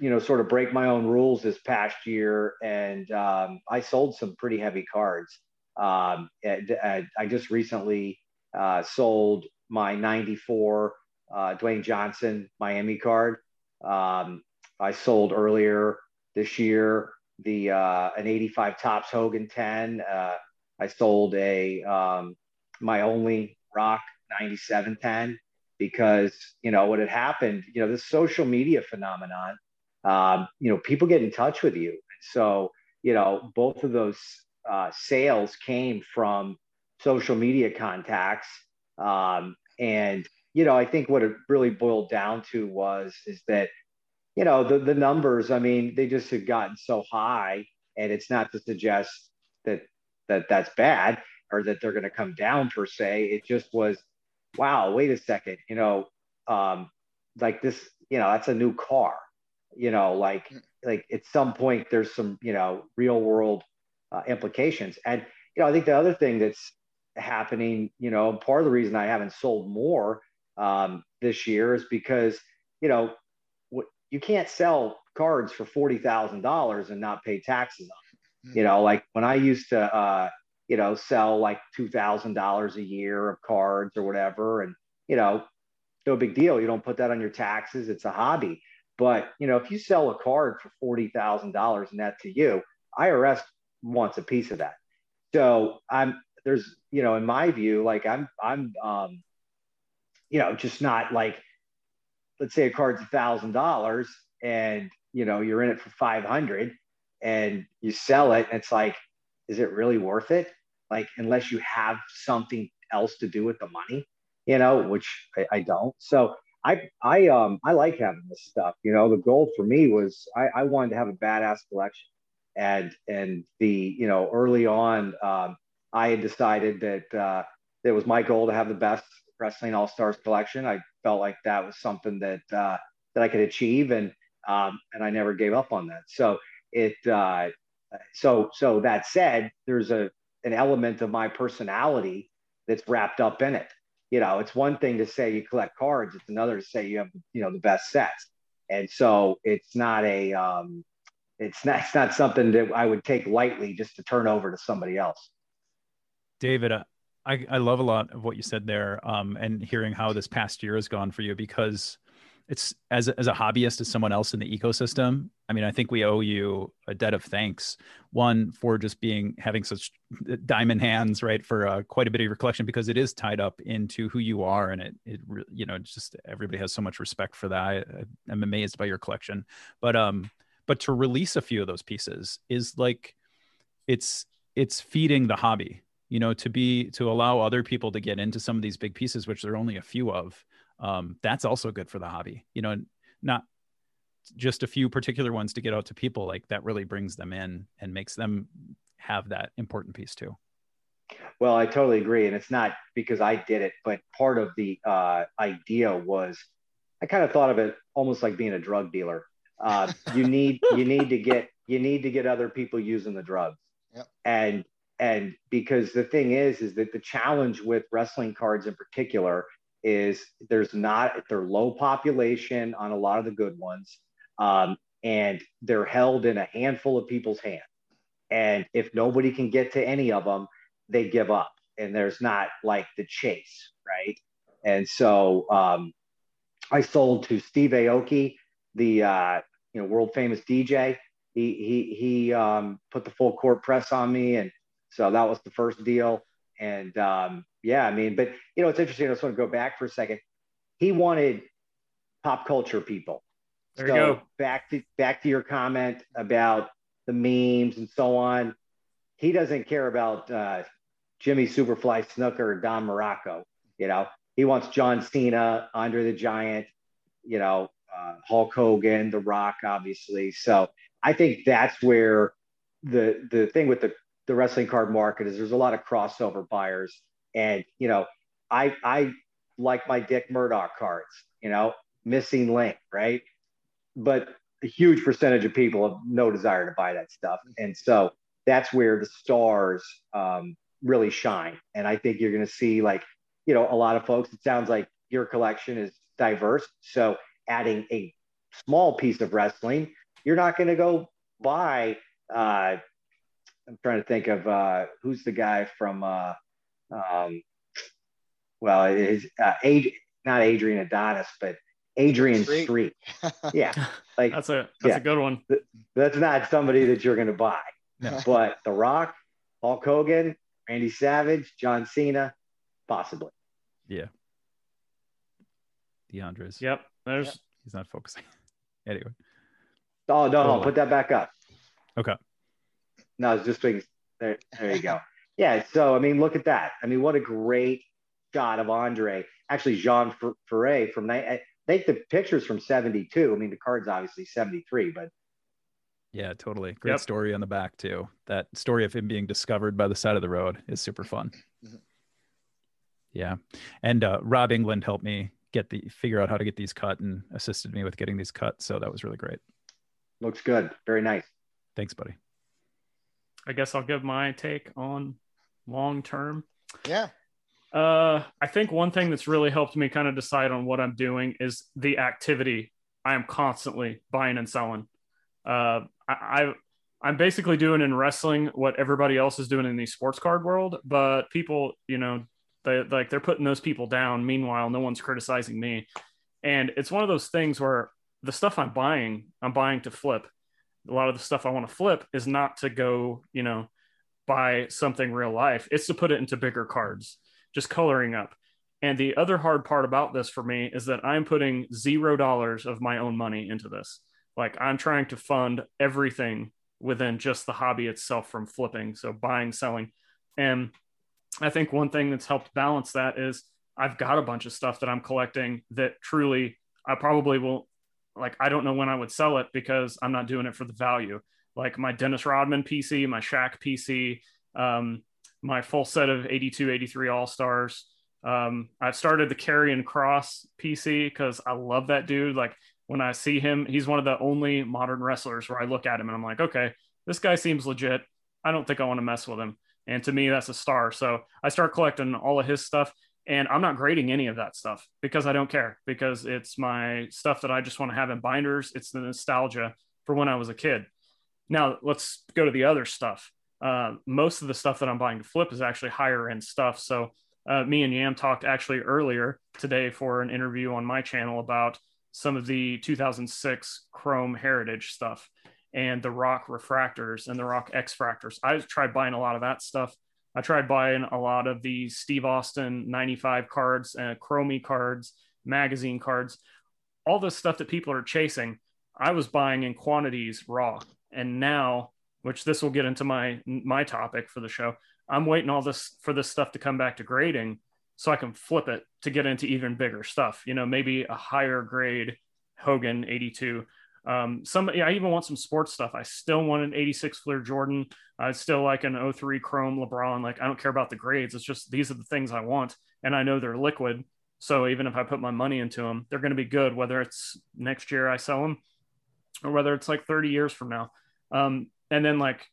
you know, sort of break my own rules this past year. And um, I sold some pretty heavy cards. Um, and, and I just recently uh, sold my ninety-four Uh, Dwayne Johnson Miami card. Um, I sold earlier this year the uh, an eighty-five Topps Hogan ten. Uh, I sold a um, my only Rock ninety-seven ten because you know what had happened. You know this social media phenomenon. Um, you know people get in touch with you, and so you know both of those uh, sales came from social media contacts um, and. You know, I think what it really boiled down to was, is that you know, the, the numbers, I mean, they just have gotten so high, and it's not to suggest that, that that's bad or that they're going to come down per se. It just was, wow, wait a second, you know, um, like this, you know, that's a new car, you know, like, like at some point there's some, you know, real world uh, implications. And, you know, I think the other thing that's happening, you know, part of the reason I haven't sold more um, this year is because, you know, you can't sell cards for forty thousand dollars and not pay taxes on it. You know, like when I used to, uh, you know, sell like two thousand dollars a year of cards or whatever, and, you know, no big deal. You don't put that on your taxes. It's a hobby. But, you know, if you sell a card for forty thousand dollars net to you, I R S wants a piece of that. So I'm, there's, you know, in my view, like I'm, I'm, um, you know, just not like, let's say a card's a thousand dollars and, you know, you're in it for five hundred and you sell it. And it's like, is it really worth it? Like, unless you have something else to do with the money, you know, which I, I don't. So I, I, um, I like having this stuff, you know. The goal for me was I, I wanted to have a badass collection, and, and the, you know, early on, um, I had decided that, uh, it was my goal to have the best wrestling all-stars collection. I felt like that was something that uh, that I could achieve, and um, and I never gave up on that. So it uh, so so that said, there's a an element of my personality that's wrapped up in it. You know, it's one thing to say you collect cards; it's another to say you have, you know, the best sets. And so it's not a um, it's not it's not something that I would take lightly just to turn over to somebody else. David, Uh- I, I love a lot of what you said there, um, and hearing how this past year has gone for you, because it's as, as a hobbyist, as someone else in the ecosystem, I mean, I think we owe you a debt of thanks, one, for just being, having such diamond hands, right, for uh, quite a bit of your collection, because it is tied up into who you are. And it, it you know, just everybody has so much respect for that. I, I, I'm amazed by your collection, but, um, but to release a few of those pieces is like, it's, it's feeding the hobby. You know, to be, to allow other people to get into some of these big pieces, which there are only a few of, um, that's also good for the hobby, you know, not just a few particular ones to get out to people. Like, that really brings them in and makes them have that important piece too. Well, I totally agree. And it's not because I did it, but part of the uh, idea was, I kind of thought of it almost like being a drug dealer. Uh, you need, you need to get, you need to get other people using the drugs. Yep. And, And because the thing is, is that the challenge with wrestling cards in particular is there's not, they're low population on a lot of the good ones. Um, and they're held in a handful of people's hands. And if nobody can get to any of them, they give up, and there's not like the chase. Right. And so um, I sold to Steve Aoki, the, uh, you know, world famous D J. He, he, he um, put the full court press on me, and so that was the first deal. And um, yeah, I mean, but you know, it's interesting. I just want to go back for a second. He wanted pop culture people. There so you go. Back to, back to your comment about the memes and so on. He doesn't care about uh, Jimmy Superfly Snooker or Don Morocco. You know, he wants John Cena, Andre the Giant, you know, uh, Hulk Hogan, The Rock, obviously. So I think that's where the the thing with the the wrestling card market is, there's a lot of crossover buyers. And, you know, I, I like my Dick Murdoch cards, you know, missing link. Right. But a huge percentage of people have no desire to buy that stuff. And so that's where the stars um, really shine. And I think you're going to see, like, you know, a lot of folks, it sounds like your collection is diverse. So adding a small piece of wrestling, you're not going to go buy, uh, I'm trying to think of uh, who's the guy from, uh, um, well, it's uh, Ad- not Adrian Adonis, but Adrian Street. Street. Yeah, like that's a that's yeah. a good one. That's not somebody that you're going to buy. No. But The Rock, Hulk Hogan, Randy Savage, John Cena, possibly. Yeah. DeAndre's. Yep. There's. Yep. He's not focusing. Anyway. Oh no! Oh. Put that back up. Okay. No, it's just being, there, there you go. Yeah, so, I mean, look at that. I mean, what a great shot of Andre. Actually, Jean Ferret from, I I think the picture's from seventy-two. I mean, the card's obviously seventy-three, but. Yeah, totally. Great yep. story on the back too. That story of him being discovered by the side of the road is super fun. Mm-hmm. Yeah. And uh, Rob England helped me get the, figure out how to get these cut and assisted me with getting these cut. So that was really great. Looks good. Very nice. Thanks, buddy. I guess I'll give my take on long-term. Yeah. Uh, I think one thing that's really helped me kind of decide on what I'm doing is the activity. I am constantly buying and selling. Uh, I, I, I'm basically doing in wrestling what everybody else is doing in the sports card world, but people, you know, they like they're putting those people down. Meanwhile, no one's criticizing me. And it's one of those things where the stuff I'm buying, I'm buying to flip. A lot of the stuff I want to flip is not to go, you know, buy something real life. It's to put it into bigger cards, just coloring up. And the other hard part about this for me is that I'm putting zero dollars of my own money into this. Like, I'm trying to fund everything within just the hobby itself from flipping. So buying, selling. And I think one thing that's helped balance that is I've got a bunch of stuff that I'm collecting that truly I probably will. Like, I don't know when I would sell it because I'm not doing it for the value. Like my Dennis Rodman P C, my Shaq P C, um, my full set of eighty-two, eighty-three All-Stars. Um, I've started the Karrion Kross P C because I love that dude. Like when I see him, he's one of the only modern wrestlers where I look at him and I'm like, okay, this guy seems legit. I don't think I want to mess with him. And to me, that's a star. So I start collecting all of his stuff. And I'm not grading any of that stuff because I don't care, because it's my stuff that I just want to have in binders. It's the nostalgia for when I was a kid. Now let's go to the other stuff. Uh, most of the stuff that I'm buying to flip is actually higher end stuff. So uh, me and Yam talked actually earlier today for an interview on my channel about some of the two thousand six Chrome Heritage stuff and the Rock refractors and the Rock X-fractors. I tried buying a lot of that stuff. I tried buying a lot of the Steve Austin ninety-five cards, uh, Chromie cards, magazine cards, all this stuff that people are chasing. I was buying in quantities raw. And now, which this will get into my my topic for the show, I'm waiting all this for this stuff to come back to grading so I can flip it to get into even bigger stuff. You know, maybe a higher grade Hogan eighty-two. Um, some, yeah, I even want some sports stuff. I still want an eighty-six Flair Jordan. I still like an oh three Chrome LeBron. Like, I don't care about the grades. It's just, these are the things I want. And I know they're liquid. So even if I put my money into them, they're going to be good, whether it's next year I sell them or whether it's like thirty years from now. Um, and then like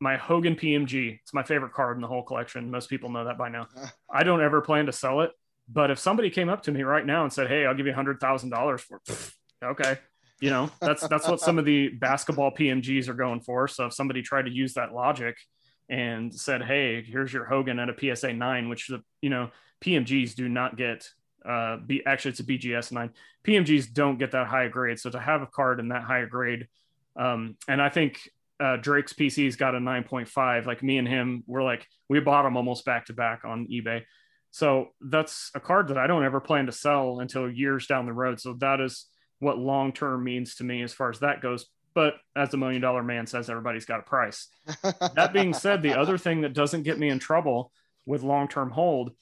my Hogan P M G, it's my favorite card in the whole collection. Most people know that by now. I don't ever plan to sell it, but if somebody came up to me right now and said, hey, I'll give you a hundred thousand dollars for it. Okay. You know, that's that's what some of the basketball P M Gs are going for. So if somebody tried to use that logic and said, hey, here's your Hogan at a P S A nine, which, the you know, P M Gs do not get, uh, be, actually it's a B G S nine. P M Gs don't get that high grade. So to have a card in that higher grade, um, and I think uh, Drake's P C's got a nine point five. Like me and him, we're like, we bought them almost back to back on eBay. So that's a card that I don't ever plan to sell until years down the road. So that is what long-term means to me as far as that goes. But as the million dollar man says, everybody's got a price. That being said, the other thing that doesn't get me in trouble with long-term hold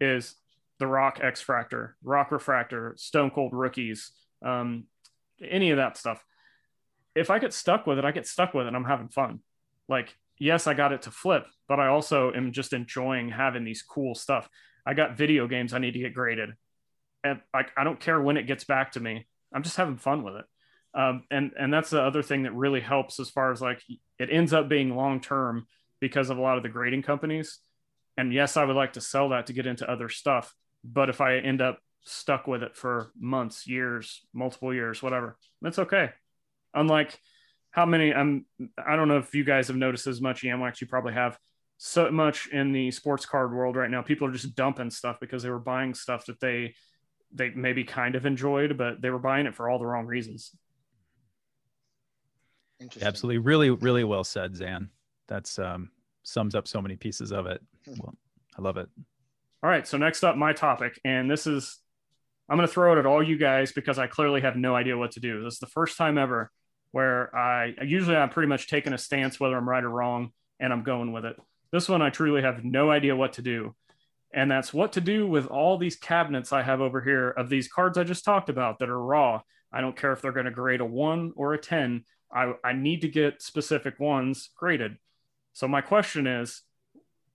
is the Rock X-Fractor, Rock Refractor, Stone Cold Rookies, um, any of that stuff. If I get stuck with it, I get stuck with it. I'm having fun. Like, yes, I got it to flip, but I also am just enjoying having these cool stuff. I got video games I need to get graded. And I, I don't care when it gets back to me. I'm just having fun with it. Um, and, and that's the other thing that really helps as far as like, it ends up being long-term because of a lot of the grading companies. And yes, I would like to sell that to get into other stuff, but if I end up stuck with it for months, years, multiple years, whatever, that's okay. Unlike how many, I'm, I don't know if you guys have noticed as much, Yamwax, you probably have, so much in the sports card world right now, people are just dumping stuff because they were buying stuff that they, they maybe kind of enjoyed, but they were buying it for all the wrong reasons. Absolutely. Really, really well said, Zan. That's um, sums up so many pieces of it. Well, I love it. All right. So next up, my topic, and this is, I'm going to throw it at all you guys because I clearly have no idea what to do. This is the first time ever where I usually I'm pretty much taking a stance, whether I'm right or wrong, and I'm going with it. This one, I truly have no idea what to do. And that's what to do with all these cabinets I have over here of these cards I just talked about that are raw. I don't care if they're going to grade a one or a ten. I, I need to get specific ones graded. So my question is,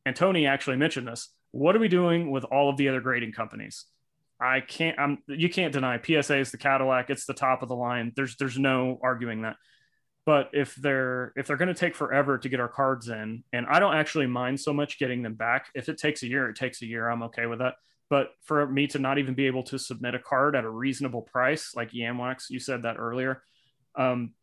and Tony actually mentioned this, what are we doing with all of the other grading companies? I can't, I'm, you can't deny P S A is the Cadillac. It's the top of the line. There's, there's no arguing that. But if they're, if they're going to take forever to get our cards in, and I don't actually mind so much getting them back. If it takes a year, it takes a year. I'm okay with that. But for me to not even be able to submit a card at a reasonable price, like Yamwax, you said that earlier. Um,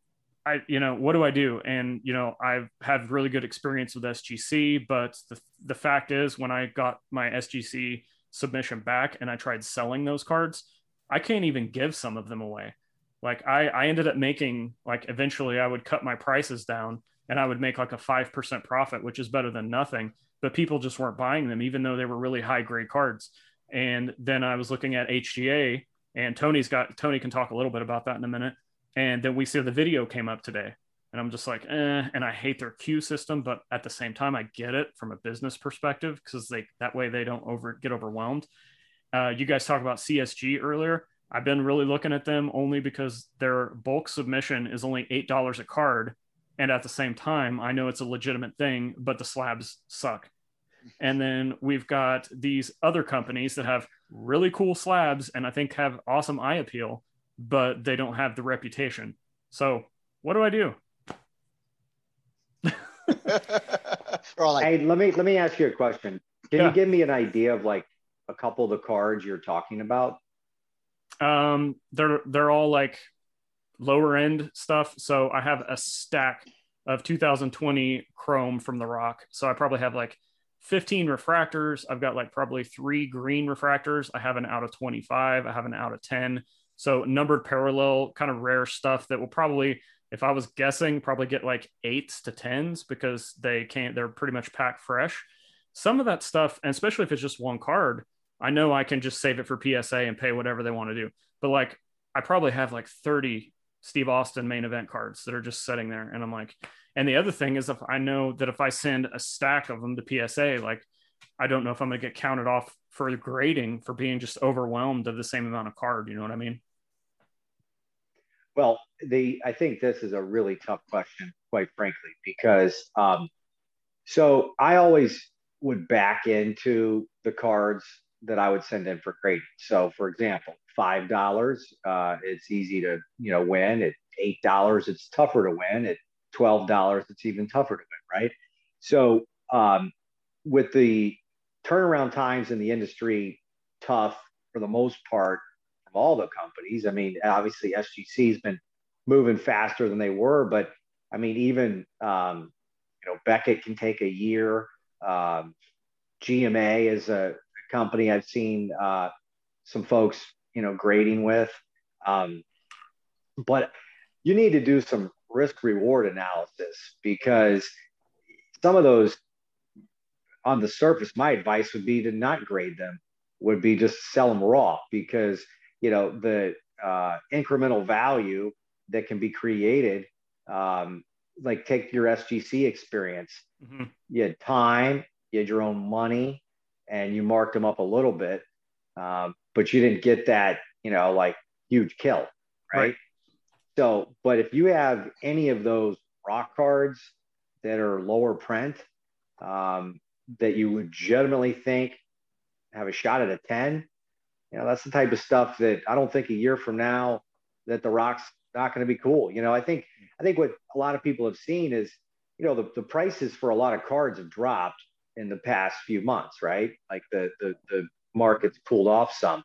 I, you know, what do I do? And, you know, I've had really good experience with S G C, but the, the fact is when I got my S G C submission back and I tried selling those cards, I can't even give some of them away. Like I, I ended up making, like eventually I would cut my prices down and I would make like a five percent profit, which is better than nothing, but people just weren't buying them, even though they were really high grade cards. And then I was looking at H G A, and Tony's got, Tony can talk a little bit about that in a minute. And then we see the video came up today and I'm just like, eh, and I hate their queue system, but at the same time, I get it from a business perspective, because they, that way they don't over get overwhelmed. Uh, you guys talked about C S G earlier. I've been really looking at them only because their bulk submission is only eight dollars a card. And at the same time, I know it's a legitimate thing, but the slabs suck. And then we've got these other companies that have really cool slabs and I think have awesome eye appeal, but they don't have the reputation. So what do I do? Hey, let me, let me ask you a question. Can yeah. you give me an idea of like a couple of the cards you're talking about? Um, they're, they're all like lower end stuff. So I have a stack of two thousand twenty chrome from The Rock. So I probably have like fifteen refractors. I've got like probably three green refractors. I have an out of twenty-five. I have an out of ten. So numbered parallel kind of rare stuff that will probably, if I was guessing, probably get like eights to tens because they can't, they're pretty much packed fresh. Some of that stuff, and especially if it's just one card, I know I can just save it for P S A and pay whatever they want to do. But like, I probably have like thirty Steve Austin main event cards that are just sitting there. And I'm like, and the other thing is if I know that if I send a stack of them to P S A, like, I don't know if I'm going to get counted off for grading for being just overwhelmed of the same amount of card. You know what I mean? Well, the, I think this is a really tough question, quite frankly, because um, so I always would back into the cards that I would send in for grading. So for example, five dollars, uh, it's easy to, you know, win. At eight dollars, it's tougher to win. At twelve dollars, it's even tougher to win, right? So um, with the turnaround times in the industry, tough for the most part from all the companies. I mean, obviously S G C has been moving faster than they were, but I mean, even, um, you know, Beckett can take a year. Um, G M A is a company I've seen uh, some folks, you know, grading with, um, but you need to do some risk reward analysis because some of those on the surface, my advice would be to not grade them, would be just sell them raw because, you know, the uh, incremental value that can be created, um, like take your S G C experience, mm-hmm. you had time, you had your own money, and you marked them up a little bit, um, but you didn't get that, you know, like huge kill, right? right? So, but if you have any of those rock cards that are lower print um, that you legitimately think have a shot at a ten, you know, that's the type of stuff that I don't think a year from now that The Rock's not going to be cool. You know, I think, I think what a lot of people have seen is, you know, the, the prices for a lot of cards have dropped in the past few months, right? Like the, the, the market's pulled off some,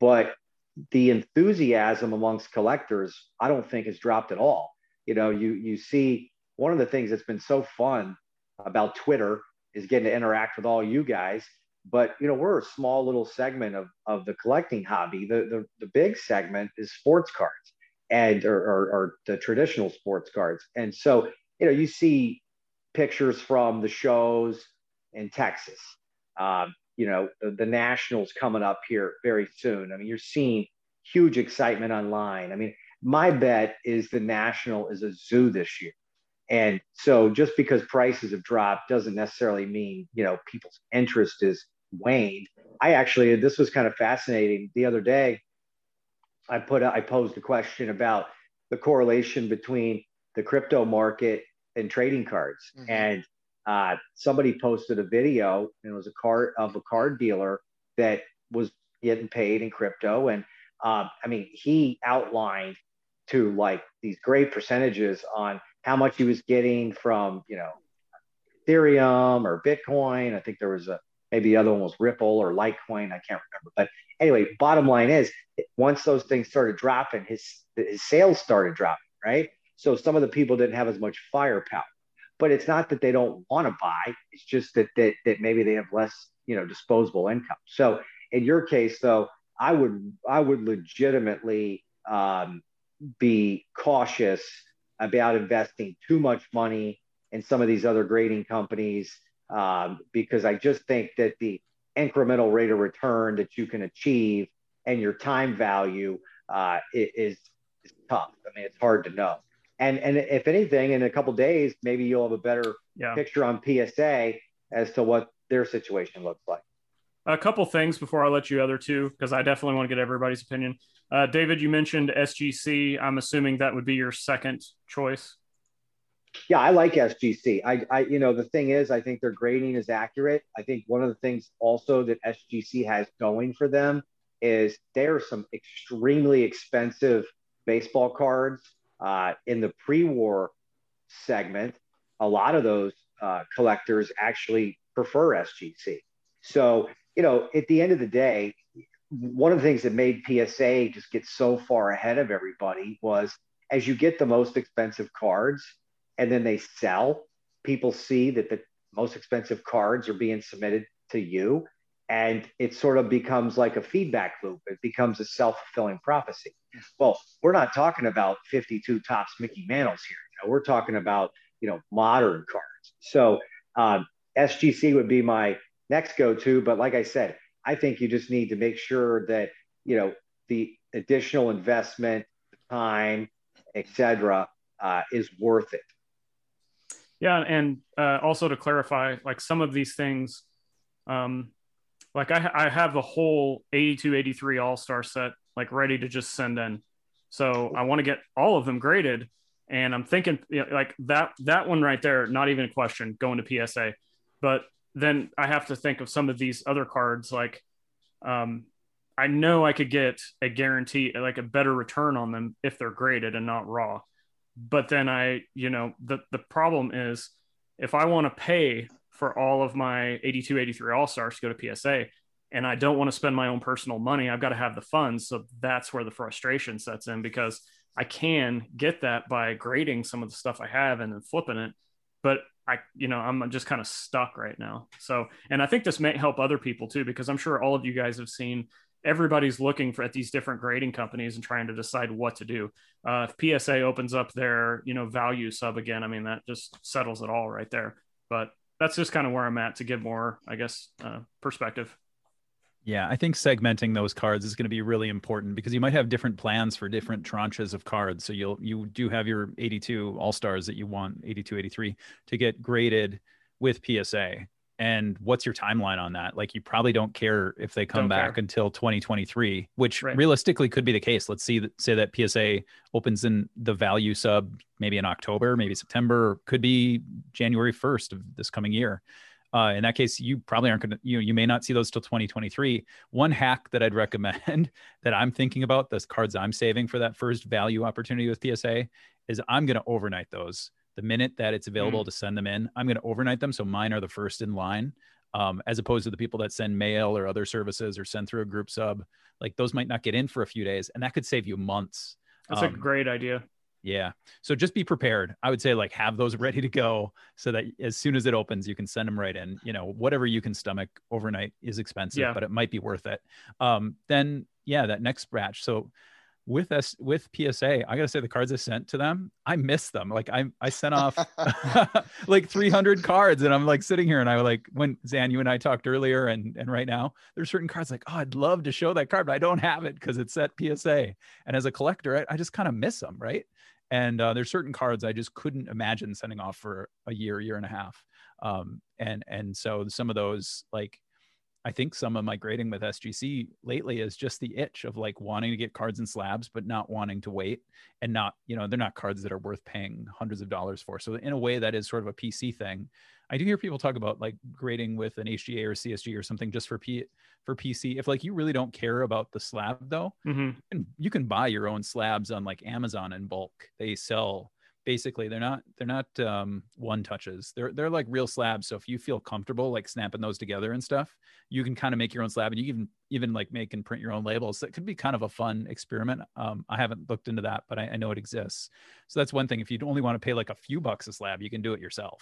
but the enthusiasm amongst collectors, I don't think has dropped at all. You know, you, you see one of the things that's been so fun about Twitter is getting to interact with all you guys, but you know, we're a small little segment of, of the collecting hobby. The, the, the big segment is sports cards and, or, or, or the traditional sports cards. And so, you know, you see pictures from the shows in Texas, um, you know, the, the Nationals coming up here very soon. I mean, you're seeing huge excitement online. I mean, my bet is the National is a zoo this year. And so just because prices have dropped doesn't necessarily mean, you know, people's interest is waned. I actually, this was kind of fascinating. The other day, I put, a, I posed a question about the correlation between the crypto market and trading cards. Mm-hmm. And uh, somebody posted a video, and it was a card of a card dealer that was getting paid in crypto. And um, I mean, he outlined to like these great percentages on how much he was getting from, you know, Ethereum or Bitcoin. I think there was a, maybe the other one was Ripple or Litecoin. I can't remember. But anyway, bottom line is, once those things started dropping, his, his sales started dropping, right? So some of the people didn't have as much firepower. But it's not that they don't want to buy. It's just that, that that maybe they have less, you know, disposable income. So in your case, though, I would I would legitimately um, be cautious about investing too much money in some of these other grading companies, um, because I just think that the incremental rate of return that you can achieve and your time value uh, is, is tough. I mean, it's hard to know. And and if anything, in a couple of days, maybe you'll have a better yeah. picture on P S A as to what their situation looks like. A couple things before I let you other two, because I definitely want to get everybody's opinion. Uh, David, you mentioned S G C. I'm assuming that would be your second choice. Yeah, I like S G C. I, I, you know, the thing is, I think their grading is accurate. I think one of the things also that S G C has going for them is there are some extremely expensive baseball cards uh, in the pre-war segment. A lot of those uh, collectors actually prefer S G C. So, you know, at the end of the day, one of the things that made P S A just get so far ahead of everybody was, as you get the most expensive cards and then they sell, people see that the most expensive cards are being submitted to you. And it sort of becomes like a feedback loop. It becomes a self-fulfilling prophecy. Well, we're not talking about fifty-two Topps Mickey Mantles here. You know, we're talking about, you know, modern cards. So um, S G C would be my next go-to. But like I said, I think you just need to make sure that, you know, the additional investment, time, et cetera, uh, is worth it. Yeah. And uh, also to clarify, like some of these things, um, like I, I have a whole eighty-two, eighty-three all-star set, like ready to just send in. So I want to get all of them graded. And I'm thinking, you know, like that, that one right there, not even a question, going to P S A. But then I have to think of some of these other cards. Like um, I know I could get a guarantee, like a better return on them if they're graded and not raw. But then I, you know, the, the problem is if I want to pay for all of my eighty-two, eighty-three All-Stars to go to P S A and I don't want to spend my own personal money, I've got to have the funds. So that's where the frustration sets in, because I can get that by grading some of the stuff I have and then flipping it. But I, you know, I'm just kind of stuck right now. So, and I think this may help other people too, because I'm sure all of you guys have seen everybody's looking for at these different grading companies and trying to decide what to do. Uh, if P S A opens up their, you know, value sub again, I mean, that just settles it all right there. But that's just kind of where I'm at to give more, I guess, uh, perspective. Yeah, I think segmenting those cards is going to be really important, because you might have different plans for different tranches of cards. So you'll, you do have your eighty-two All-Stars that you want, eighty-two, eighty-three, to get graded with P S A. And what's your timeline on that? Like, you probably don't care if they come don't back care. until twenty twenty-three, which right. realistically could be the case. Let's see that, say that P S A opens in the value sub, maybe in October, maybe September, could be January first of this coming year. Uh, in that case, you probably aren't going to, you know, you may not see those till twenty twenty-three. One hack that I'd recommend that I'm thinking about, those cards I'm saving for that first value opportunity with P S A, is I'm going to overnight those. The minute that it's available mm-hmm. to send them in, I'm going to overnight them. So mine are the first in line, um, as opposed to the people that send mail or other services or send through a group sub. Like, those might not get in for a few days, and that could save you months. That's um, a great idea. Yeah. So just be prepared. I would say, like, have those ready to go so that as soon as it opens, you can send them right in. You know, whatever you can stomach overnight is expensive, yeah. but it might be worth it. Um, then, yeah, that next batch. So with us, with P S A, I got to say, the cards I sent to them, I missed them. Like, I I sent off like three hundred cards, and I'm like sitting here, and I was like, when Zan, you and I talked earlier, and, and right now, there's certain cards like, oh, I'd love to show that card, but I don't have it because it's at P S A. And as a collector, I, I just kind of miss them. Right. And uh, there's certain cards I just couldn't imagine sending off for a year, year and a half. Um, and and so some of those, like, I think some of my grading with S G C lately is just the itch of like wanting to get cards and slabs, but not wanting to wait, and not, you know, they're not cards that are worth paying hundreds of dollars for. So in a way that is sort of a P C thing. I do hear people talk about like grading with an H G A or C S G or something just for P for P C. If like you really don't care about the slab though, mm-hmm. you can, you can buy your own slabs on like Amazon in bulk. They sell, basically they're not, they're not um, one touches. They're, they're like real slabs. So if you feel comfortable like snapping those together and stuff, you can kind of make your own slab, and you even, even like make and print your own labels. That could be kind of a fun experiment. Um, I haven't looked into that, but I, I know it exists. So that's one thing. If you only want to pay like a few bucks a slab, you can do it yourself.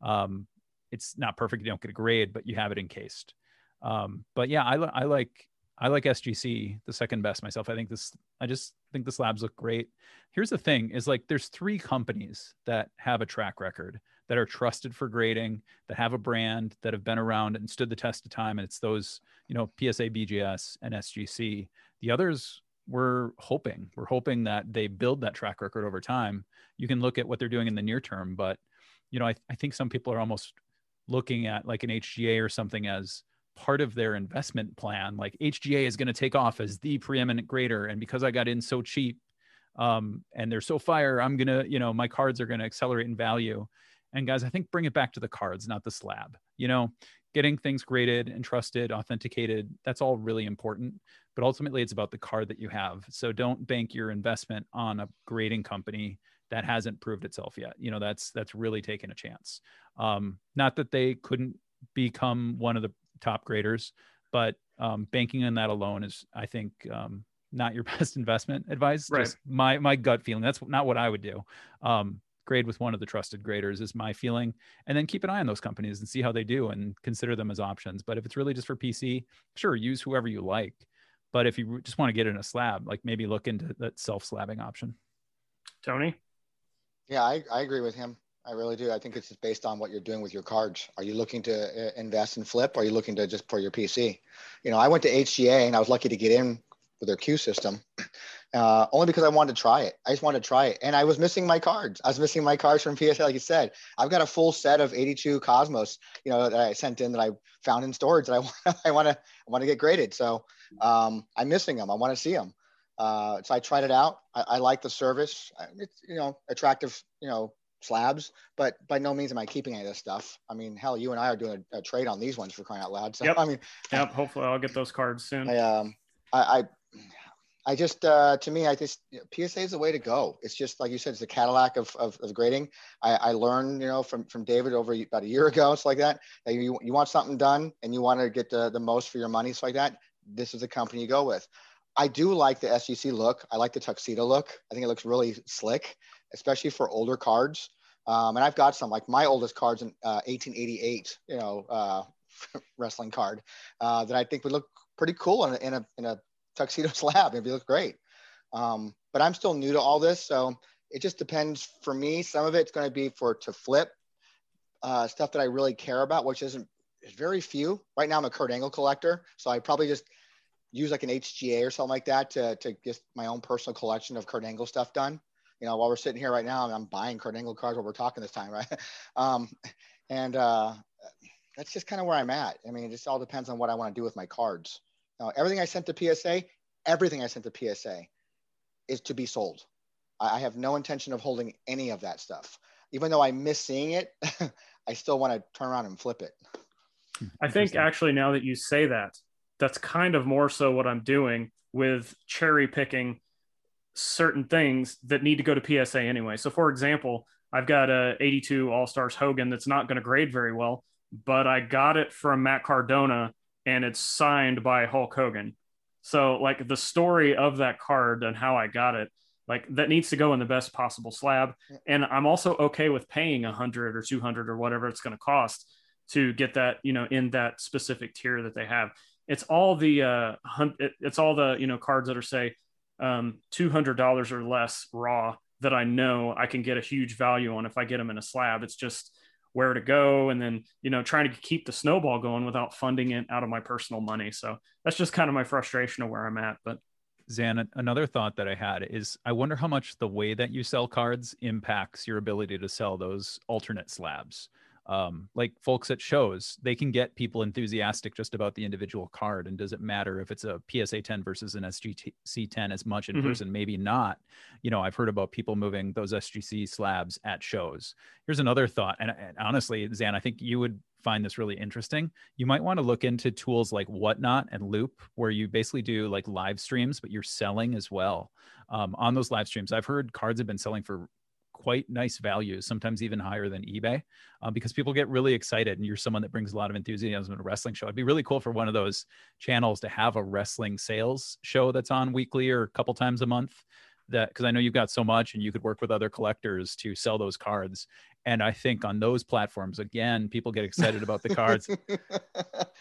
Um, it's not perfect. You don't get a grade, but you have it encased. Um, but yeah, I, I like, I like S G C the second best myself. I think this, I just think the slabs look great. Here's the thing is like, there's three companies that have a track record, that are trusted for grading, that have a brand, that have been around and stood the test of time. And it's those, you know, P S A, B G S, and S G C. The others, we're hoping, we're hoping that they build that track record over time. You can look at what they're doing in the near term, but you know, I, I think some people are almost looking at like an H G A or something as part of their investment plan. Like H G A is going to take off as the preeminent grader, and because I got in so cheap um, and they're so fire, I'm going to, you know, my cards are going to accelerate in value. And guys, I think bring it back to the cards, not the slab. You know, getting things graded and trusted, authenticated, that's all really important. But ultimately, it's about the card that you have. So don't bank your investment on a grading company that hasn't proved itself yet. You know, that's that's really taking a chance. Um, not that they couldn't become one of the top graders, but um, banking on that alone is, I think, um, not your best investment advice. Right. Just my my gut feeling. That's not what I would do. Um, grade with one of the trusted graders is my feeling, and then keep an eye on those companies and see how they do, and consider them as options. But if it's really just for P C, sure, use whoever you like. But if you just want to get in a slab, like maybe look into that self-slabbing option. Tony? Yeah, I, I agree with him. I really do. I think it's just based on what you're doing with your cards. Are you looking to invest and flip? Or are you looking to just pour your P C? You know, I went to H G A and I was lucky to get in with their Q system uh, only because I wanted to try it. I just wanted to try it. And I was missing my cards. I was missing my cards from P S A, like you said. I've got a full set of eighty-two Cosmos, you know, that I sent in that I found in storage that I want to, I want to, I want to get graded. So um, I'm missing them. I want to see them. Uh, so I tried it out. I, I like the service. It's, you know, attractive, you know, slabs, but by no means am I keeping any of this stuff. I mean, hell, you and I are doing a, a trade on these ones, for crying out loud. So, yep. I mean, yep. Hopefully I'll get those cards soon. I, um, I, I, I just, uh, to me, I just, you know, P S A is the way to go. It's just, like you said, it's the Cadillac of, of, of grading. I, I learned, you know, from, from David over about a year ago. It's like that, that you, you want something done and you want to get the, the most for your money. It's like that. This is the company you go with. I do like the S G C look. I like the tuxedo look. I think it looks really slick, especially for older cards. Um, and I've got some, like my oldest cards in uh, eighteen eighty-eight, you know, uh, wrestling card uh, that I think would look pretty cool in a, in a, in a tuxedo slab. It'd look great. Um, but I'm still new to all this. So it just depends for me. Some of it's going to be for to flip uh, stuff that I really care about, which isn't very few. Right now I'm a Kurt Angle collector. So I probably just use like an H G A or something like that to, to get my own personal collection of Kurt Angle stuff done. You know, while we're sitting here right now, I'm buying Kurt Angle cards while we're talking this time, right? Um, and uh, that's just kind of where I'm at. I mean, it just all depends on what I want to do with my cards. Now, everything I sent to P S A, everything I sent to P S A is to be sold. I, I have no intention of holding any of that stuff. Even though I miss seeing it, I still want to turn around and flip it. I think actually now that you say that, that's kind of more so what I'm doing with cherry picking certain things that need to go to P S A anyway. So for example, I've got a eighty-two All-Stars Hogan that's not going to grade very well, but I got it from Matt Cardona and it's signed by Hulk Hogan. So like the story of that card and how I got it, like that needs to go in the best possible slab. And I'm also okay with paying a hundred or two hundred or whatever it's going to cost to get that, you know, in that specific tier that they have. It's all the uh, it's all the you know cards that are say um, two hundred dollars or less raw that I know I can get a huge value on if I get them in a slab. It's just where to go, and then you know trying to keep the snowball going without funding it out of my personal money. So that's just kind of my frustration of where I'm at. But Zan, another thought that I had is I wonder how much the way that you sell cards impacts your ability to sell those alternate slabs. um, like folks at shows, they can get people enthusiastic just about the individual card. And does it matter if it's a P S A ten versus an S G C ten as much in mm-hmm. person? Maybe not. You know, I've heard about people moving those S G C slabs at shows. Here's another thought. And, and honestly, Zan, I think you would find this really interesting. You might want to look into tools like Whatnot and Loop, where you basically do like live streams, but you're selling as well. Um, on those live streams, I've heard cards have been selling for quite nice values, sometimes even higher than eBay, uh, because people get really excited, and you're someone that brings a lot of enthusiasm to a wrestling show. It'd be really cool for one of those channels to have a wrestling sales show that's on weekly or a couple times a month, that, because I know you've got so much and you could work with other collectors to sell those cards. And I think on those platforms, again, people get excited about the cards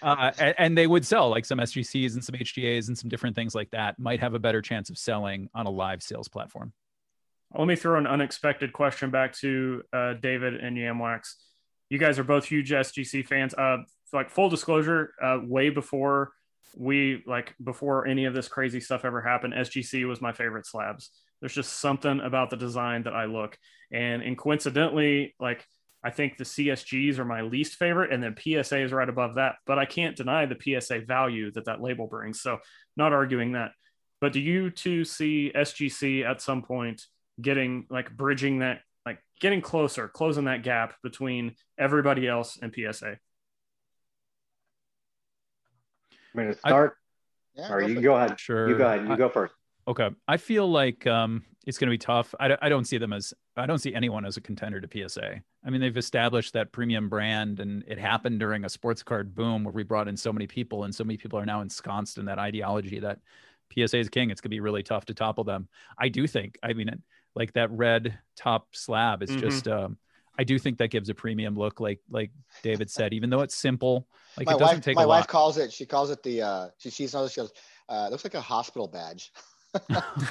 uh, and, and they would sell like some S G Cs and some H G As and some different things like that might have a better chance of selling on a live sales platform. Let me throw an unexpected question back to uh, David and Yamwax. You guys are both huge S G C fans. Uh, like full disclosure, uh, way before we like before any of this crazy stuff ever happened, S G C was my favorite slabs. There's just something about the design that I look, and and coincidentally, like I think the C S Gs are my least favorite, and then P S A is right above that. But I can't deny the P S A value that that label brings. So not arguing that. But do you two see S G C at some point getting like bridging that, like getting closer, closing that gap between everybody else and P S A? I'm going to start. I, yeah, or you go ahead. Sure. You go ahead. You I, go first. Okay. I feel like um, it's going to be tough. I, I don't see them as, I don't see anyone as a contender to P S A. I mean, they've established that premium brand, and it happened during a sports card boom where we brought in so many people, and so many people are now ensconced in that ideology that P S A is king. It's going to be really tough to topple them. I do think, I mean, it, like that red top slab is mm-hmm. just, um, I do think that gives a premium look, like like David said, even though it's simple, like my it doesn't wife, take my a wife lot. calls it, she calls it the, uh, she sees another, she goes, uh, it looks like a hospital badge.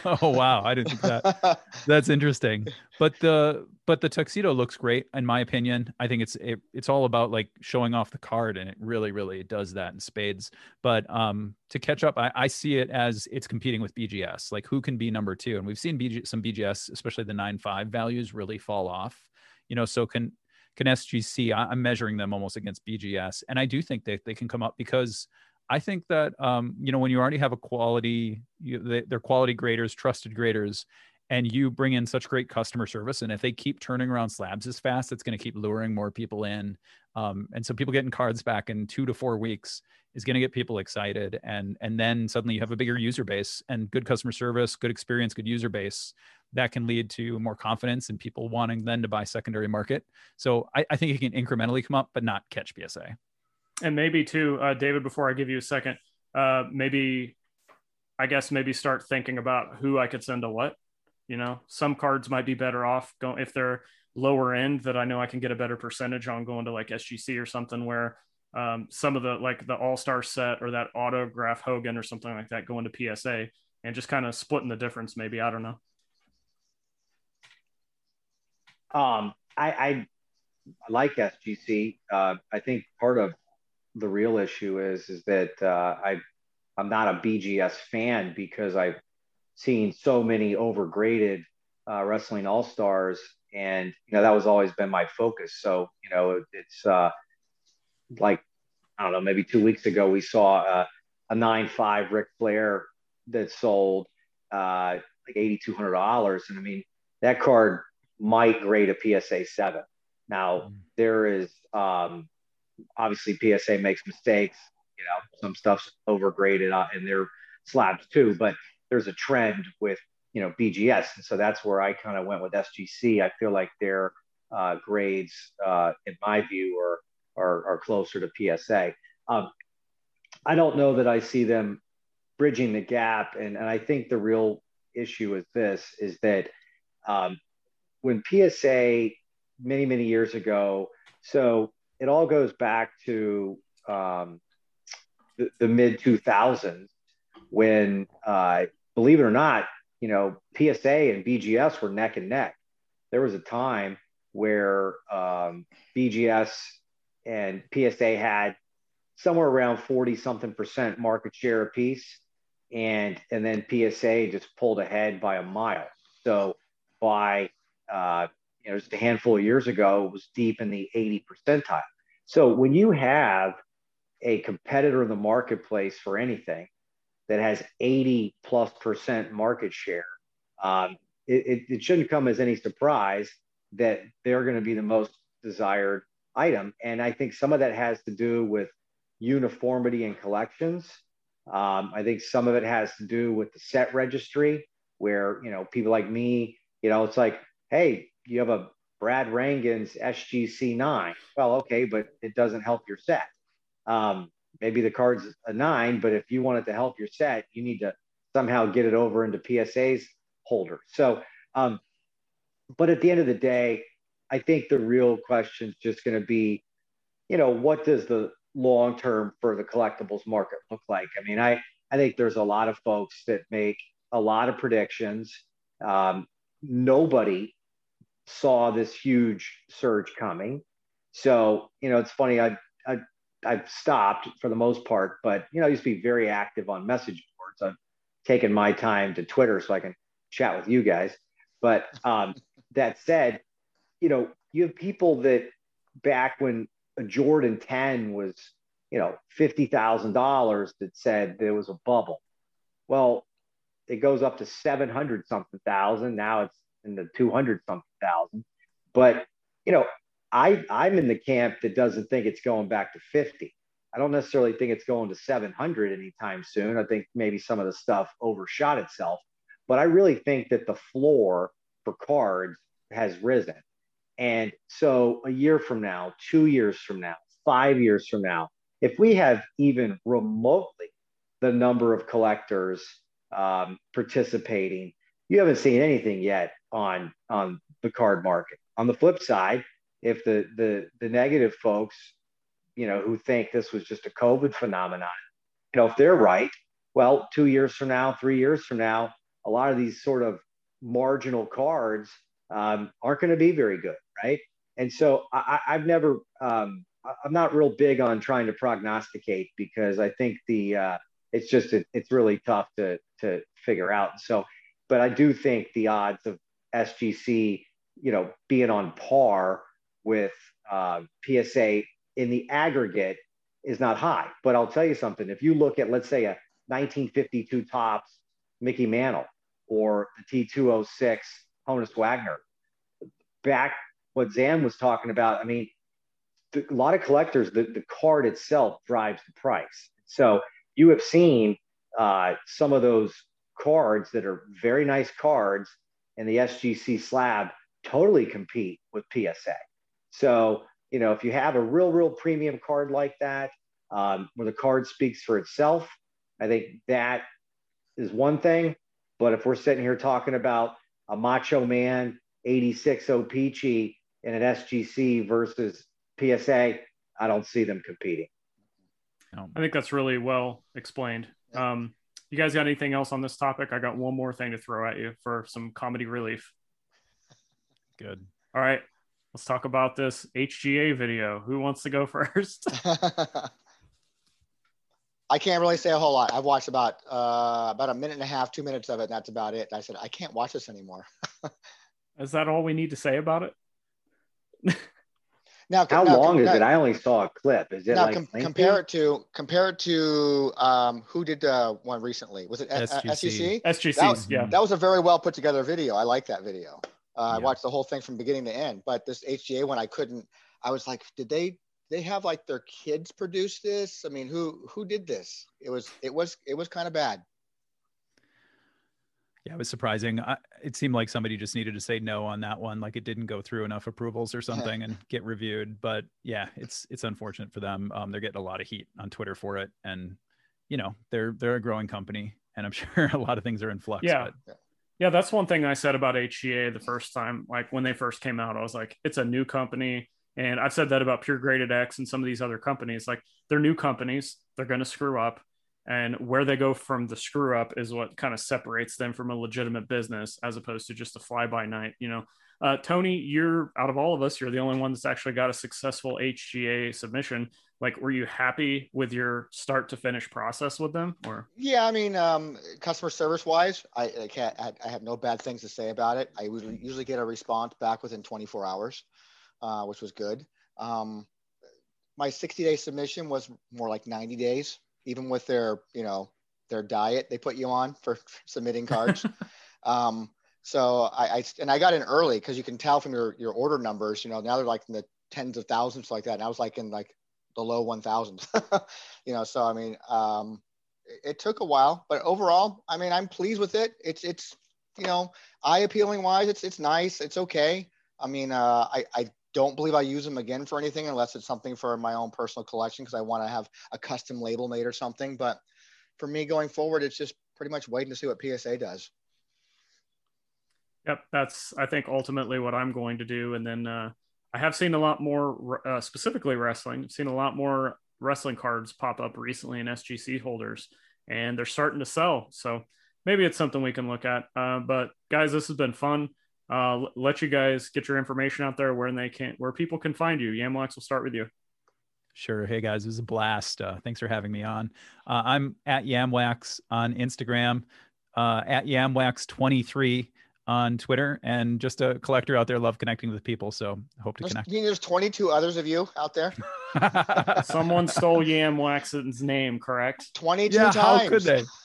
Oh, wow. I didn't think that. That's interesting. But the, but the tuxedo looks great, in my opinion. I think it's, it, it's all about like showing off the card, and it really, really does that in spades. But um, to catch up, I, I see it as it's competing with B G S, like who can be number two. And we've seen B G, some B G S, especially the nine, five values really fall off, you know, so can, can S G C, I, I'm measuring them almost against B G S. And I do think that they can come up, because I think that, um, you know, when you already have a quality, you, they, they're quality graders, trusted graders, and you bring in such great customer service. And if they keep turning around slabs as fast, it's going to keep luring more people in. Um, and so people getting cards back in two to four weeks is going to get people excited. And, and then suddenly you have a bigger user base, and good customer service, good experience, good user base. That can lead to more confidence and people wanting then to buy secondary market. So I, I think it can incrementally come up, but not catch P S A. And maybe too, uh, David, before I give you a second, uh, maybe, I guess, maybe start thinking about who I could send to what, you know, some cards might be better off going, if they're lower end, that I know I can get a better percentage on going to like S G C or something, where um, some of the, like the all-star set or that autograph Hogan or something like that, going to P S A and just kind of splitting the difference. Maybe, I don't know. Um, I, I like S G C. Uh, I think part of the real issue is is that uh, I I'm not a B G S fan, because I've seen so many overgraded uh, wrestling all stars, and you know that was always been my focus. So you know it's uh, like I don't know, maybe two weeks ago we saw uh, a nine five Ric Flair that sold uh, like eighty-two hundred dollars, and I mean that card might grade a P S A seven. Now there is. Um, Obviously, P S A makes mistakes. You know, some stuff's overgraded uh, and they're slabs too. But there's a trend with you know B G S, and so that's where I kind of went with S G C. I feel like their uh, grades, uh, in my view, are are, are closer to P S A. Um, I don't know that I see them bridging the gap, and and I think the real issue is this: is that um, when P S A many many years ago, so. It all goes back to um, the, the mid two thousands when, uh, believe it or not, you know, P S A and B G S were neck and neck. There was a time where um, B G S and P S A had somewhere around forty something percent market share apiece, and and then P S A just pulled ahead by a mile. So by uh, you know, just a handful of years ago, was deep in the eighty percentile. So when you have a competitor in the marketplace for anything that has eighty plus percent market share, um, it, it shouldn't come as any surprise that they're going to be the most desired item. And I think some of that has to do with uniformity in collections. Um, I think some of it has to do with the set registry, where, you know, people like me, you know, it's like, hey, you have a Brad Rangan's S G C nine. Well, okay, but it doesn't help your set. Um, maybe the card's a nine, but if you want it to help your set, you need to somehow get it over into P S A's holder. So, um, but at the end of the day, I think the real question is just going to be, you know, what does the long term for the collectibles market look like? I mean, I, I think there's a lot of folks that make a lot of predictions. Um, nobody saw this huge surge coming. So, you know, it's funny, I, I, I've stopped for the most part, but, you know, I used to be very active on message boards. I've taken my time to Twitter so I can chat with you guys. But um, that said, you know, you have people that back when a Jordan ten was, you know, fifty thousand dollars, that said there was a bubble. Well, it goes up to seven hundred something thousand. Now it's in the two hundred something thousand. But, you know, I, I'm in the camp that doesn't think it's going back to fifty. I don't necessarily think it's going to seven hundred anytime soon. I think maybe some of the stuff overshot itself, but I really think that the floor for cards has risen. And so a year from now, two years from now, five years from now, if we have even remotely the number of collectors um, participating, you haven't seen anything yet on, on the card market. On the flip side, if the, the, the negative folks, you know, who think this was just a COVID phenomenon, you know, if they're right, well, two years from now, three years from now, a lot of these sort of marginal cards um, aren't going to be very good, right? And so I, I've never, um, I'm not real big on trying to prognosticate, because I think the, uh, it's just, it, it's really tough to, to figure out. So, but I do think the odds of S G C, you know, being on par with uh, P S A in the aggregate is not high. But I'll tell you something, if you look at, let's say, a nineteen fifty-two Topps Mickey Mantle or the T two oh six Honus Wagner, back what Zan was talking about, I mean, the, a lot of collectors, the, the card itself drives the price. So you have seen uh, some of those cards that are very nice cards in the S G C slab totally compete with P S A. So, you know, if you have a real, real premium card like that, um, where the card speaks for itself, I think that is one thing. But if we're sitting here talking about a Macho Man eighty-six O-Pee-Chee in an S G C versus P S A, I don't see them competing. I think that's really well explained. Um, you guys got anything else on this topic? I got one more thing to throw at you for some comedy relief. Good. All right. Let's talk about this H G A video. Who wants to go first? I can't really say a whole lot. I've watched about uh, about a minute and a half, two minutes of it. And that's about it. I said, I can't watch this anymore. Is that all we need to say about it? Now, how now, long is now, it? I only saw a clip. Is it now, like com compare it to compare it to um, who did uh, one recently? Was it S G C? S G C. That was, yeah, that was a very well put together video. I like that video. Uh, yeah. I watched the whole thing from beginning to end, but this H G A one, I couldn't, I was like, did they, they have like their kids produce this? I mean, who, who did this? It was, it was, it was kind of bad. Yeah, it was surprising. I, it seemed like somebody just needed to say no on that one. Like it didn't go through enough approvals or something and get reviewed, but yeah, it's, it's unfortunate for them. Um, they're getting a lot of heat on Twitter for it. And you know, they're, they're a growing company and I'm sure a lot of things are in flux. Yeah. But yeah. Yeah, that's one thing I said about H G A the first time, like when they first came out, I was like, it's a new company. And I've said that about Pure Graded X and some of these other companies, like they're new companies, they're going to screw up. And where they go from the screw up is what kind of separates them from a legitimate business, as opposed to just a fly by night, you know. Uh, Tony, you're out of all of us, you're the only one that's actually got a successful H G A submission. Like, were you happy with your start to finish process with them, or? Yeah, I mean, um, customer service wise, I, I can't, I, I have no bad things to say about it. I would usually get a response back within twenty-four hours, uh, which was good. Um, my sixty day submission was more like ninety days, even with their, you know, their diet they put you on for submitting cards. um, So I, I, and I got in early, cause you can tell from your, your order numbers, you know, now they're like in the tens of thousands like that. And I was like in like the low one thousands, you know? So, I mean, um, it, it took a while, but overall, I mean, I'm pleased with it. It's, it's, you know, eye appealing wise, it's, it's nice. It's okay. I mean, uh, I, I don't believe I use them again for anything, unless it's something for my own personal collection, cause I want to have a custom label made or something. But for me going forward, it's just pretty much waiting to see what P S A does. Yep. That's, I think, ultimately what I'm going to do. And then uh, I have seen a lot more uh, specifically wrestling. I've seen a lot more wrestling cards pop up recently in S G C holders, and they're starting to sell. So maybe it's something we can look at. Uh, but guys, this has been fun. Uh, let you guys get your information out there where they can, where people can find you. Yamwax, will start with you. Sure. Hey guys, it was a blast. Uh, thanks for having me on. Uh, I'm at Yamwax on Instagram, uh, at Yamwax twenty-three. On Twitter, and just a collector out there. Love connecting with people, so hope to there's, connect. You know, there's twenty-two others of you out there. Someone stole Yamwax's name, correct? twenty-two yeah, times.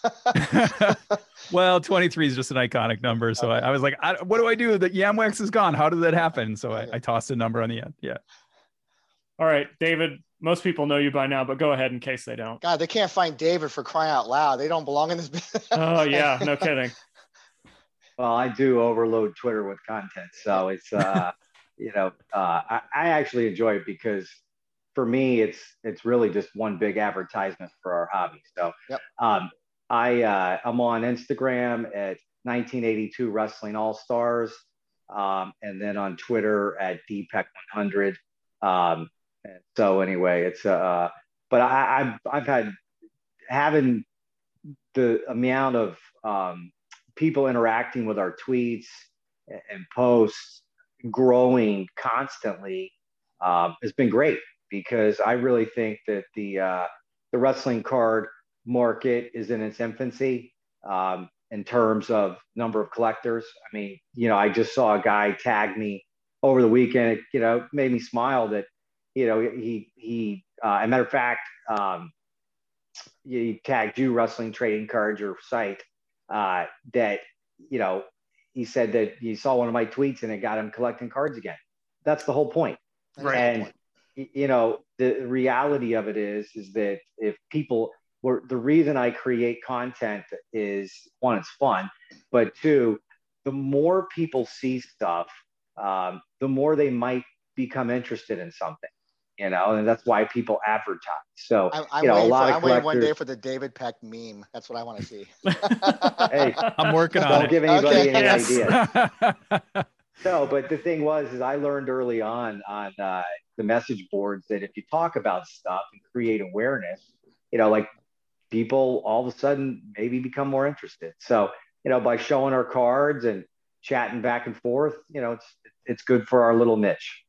How could they? Well, twenty-three is just an iconic number, so okay. I, I was like, I, what do I do? That Yamwax is gone. How did that happen? So I, I tossed a number on the end. Yeah. All right, David. Most people know you by now, but go ahead in case they don't. God, they can't find David for crying out loud. They don't belong in this business. Oh yeah, no kidding. Well, I do overload Twitter with content, so it's, uh, you know, uh, I, I actually enjoy it, because for me, it's it's really just one big advertisement for our hobby. So yep. um, I, uh, I'm on Instagram at nineteen eighty-two Wrestling All-Stars, um, and then on Twitter at D Peck one hundred. Um, and so anyway, it's, uh, but I, I've, I've had, having the amount of, um, people interacting with our tweets and posts growing constantly um, has been great, because I really think that the uh, the wrestling card market is in its infancy um, in terms of number of collectors. I mean, you know, I just saw a guy tag me over the weekend. It, you know, made me smile that, you know, he, he uh, as a matter of fact, um, he tagged you, Wrestling Trading Cards, your site. Uh, that, you know, he said that he saw one of my tweets and it got him collecting cards again. That's the whole point. Right. And, you know, the reality of it is, is that if people were, the reason I create content is, one, it's fun, but two, the more people see stuff, um, the more they might become interested in something. You know, and that's why people advertise. So, I'm, I'm you know, a lot for, of collectors. I'm waiting one day for the David Peck meme. That's what I want to see. Hey, I'm working on it. Don't give anybody okay. any yes. ideas. So, but the thing was, is I learned early on on uh, the message boards that if you talk about stuff and create awareness, you know, like people all of a sudden maybe become more interested. So, you know, by showing our cards and chatting back and forth, you know, it's it's good for our little niche.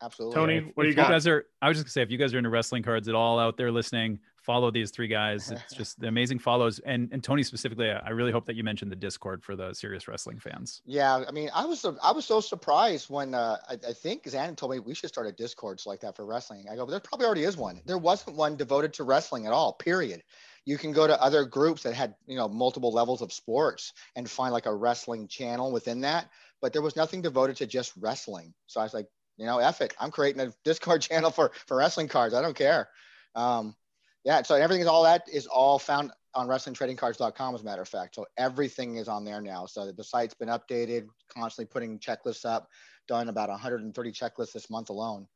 Absolutely. Tony, what do you got? You guys are, I was just gonna say, if you guys are into wrestling cards at all out there listening, follow these three guys. It's just the amazing follows. And and Tony specifically, I really hope that you mentioned the Discord for the serious wrestling fans. Yeah, I mean, I was I was so surprised when uh, I, I think Zan told me we should start a Discord like that for wrestling. I go, but there probably already is one. There wasn't one devoted to wrestling at all. Period. You can go to other groups that had, you know, multiple levels of sports and find like a wrestling channel within that, but there was nothing devoted to just wrestling. So I was like, you know, F it. I'm creating a Discord channel for, for wrestling cards. I don't care. Um, yeah. So everything is all that is all found on Wrestling Trading Cards dot com, as a matter of fact. So everything is on there now. So the site's been updated, constantly putting checklists up, done about one hundred thirty checklists this month alone.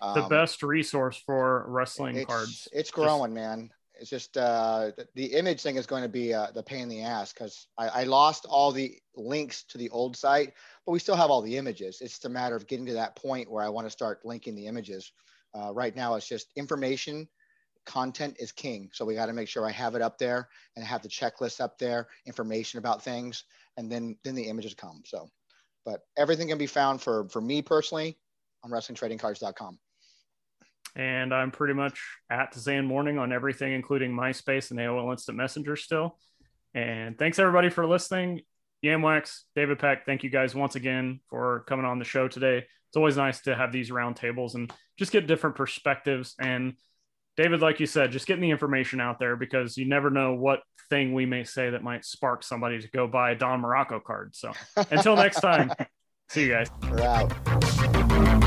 Um, the best resource for wrestling it's, cards. It's growing, just... man. It's just uh, the image thing is going to be uh, the pain in the ass, because I, I lost all the links to the old site, but we still have all the images. It's just a matter of getting to that point where I want to start linking the images. Uh, right now, it's just information content is king. So we got to make sure I have it up there and have the checklist up there, information about things, and then then the images come. So, but everything can be found for for me personally on wrestling trading cards dot com. And I'm pretty much at Zan Morning on everything, including MySpace and A O L Instant Messenger still. And thanks everybody for listening. Yamwax, David Peck, thank you guys once again for coming on the show today. It's always nice to have these round tables and just get different perspectives. And David, like you said, just getting the information out there, because you never know what thing we may say that might spark somebody to go buy a Don Morocco card. So until next time, see you guys. We're out.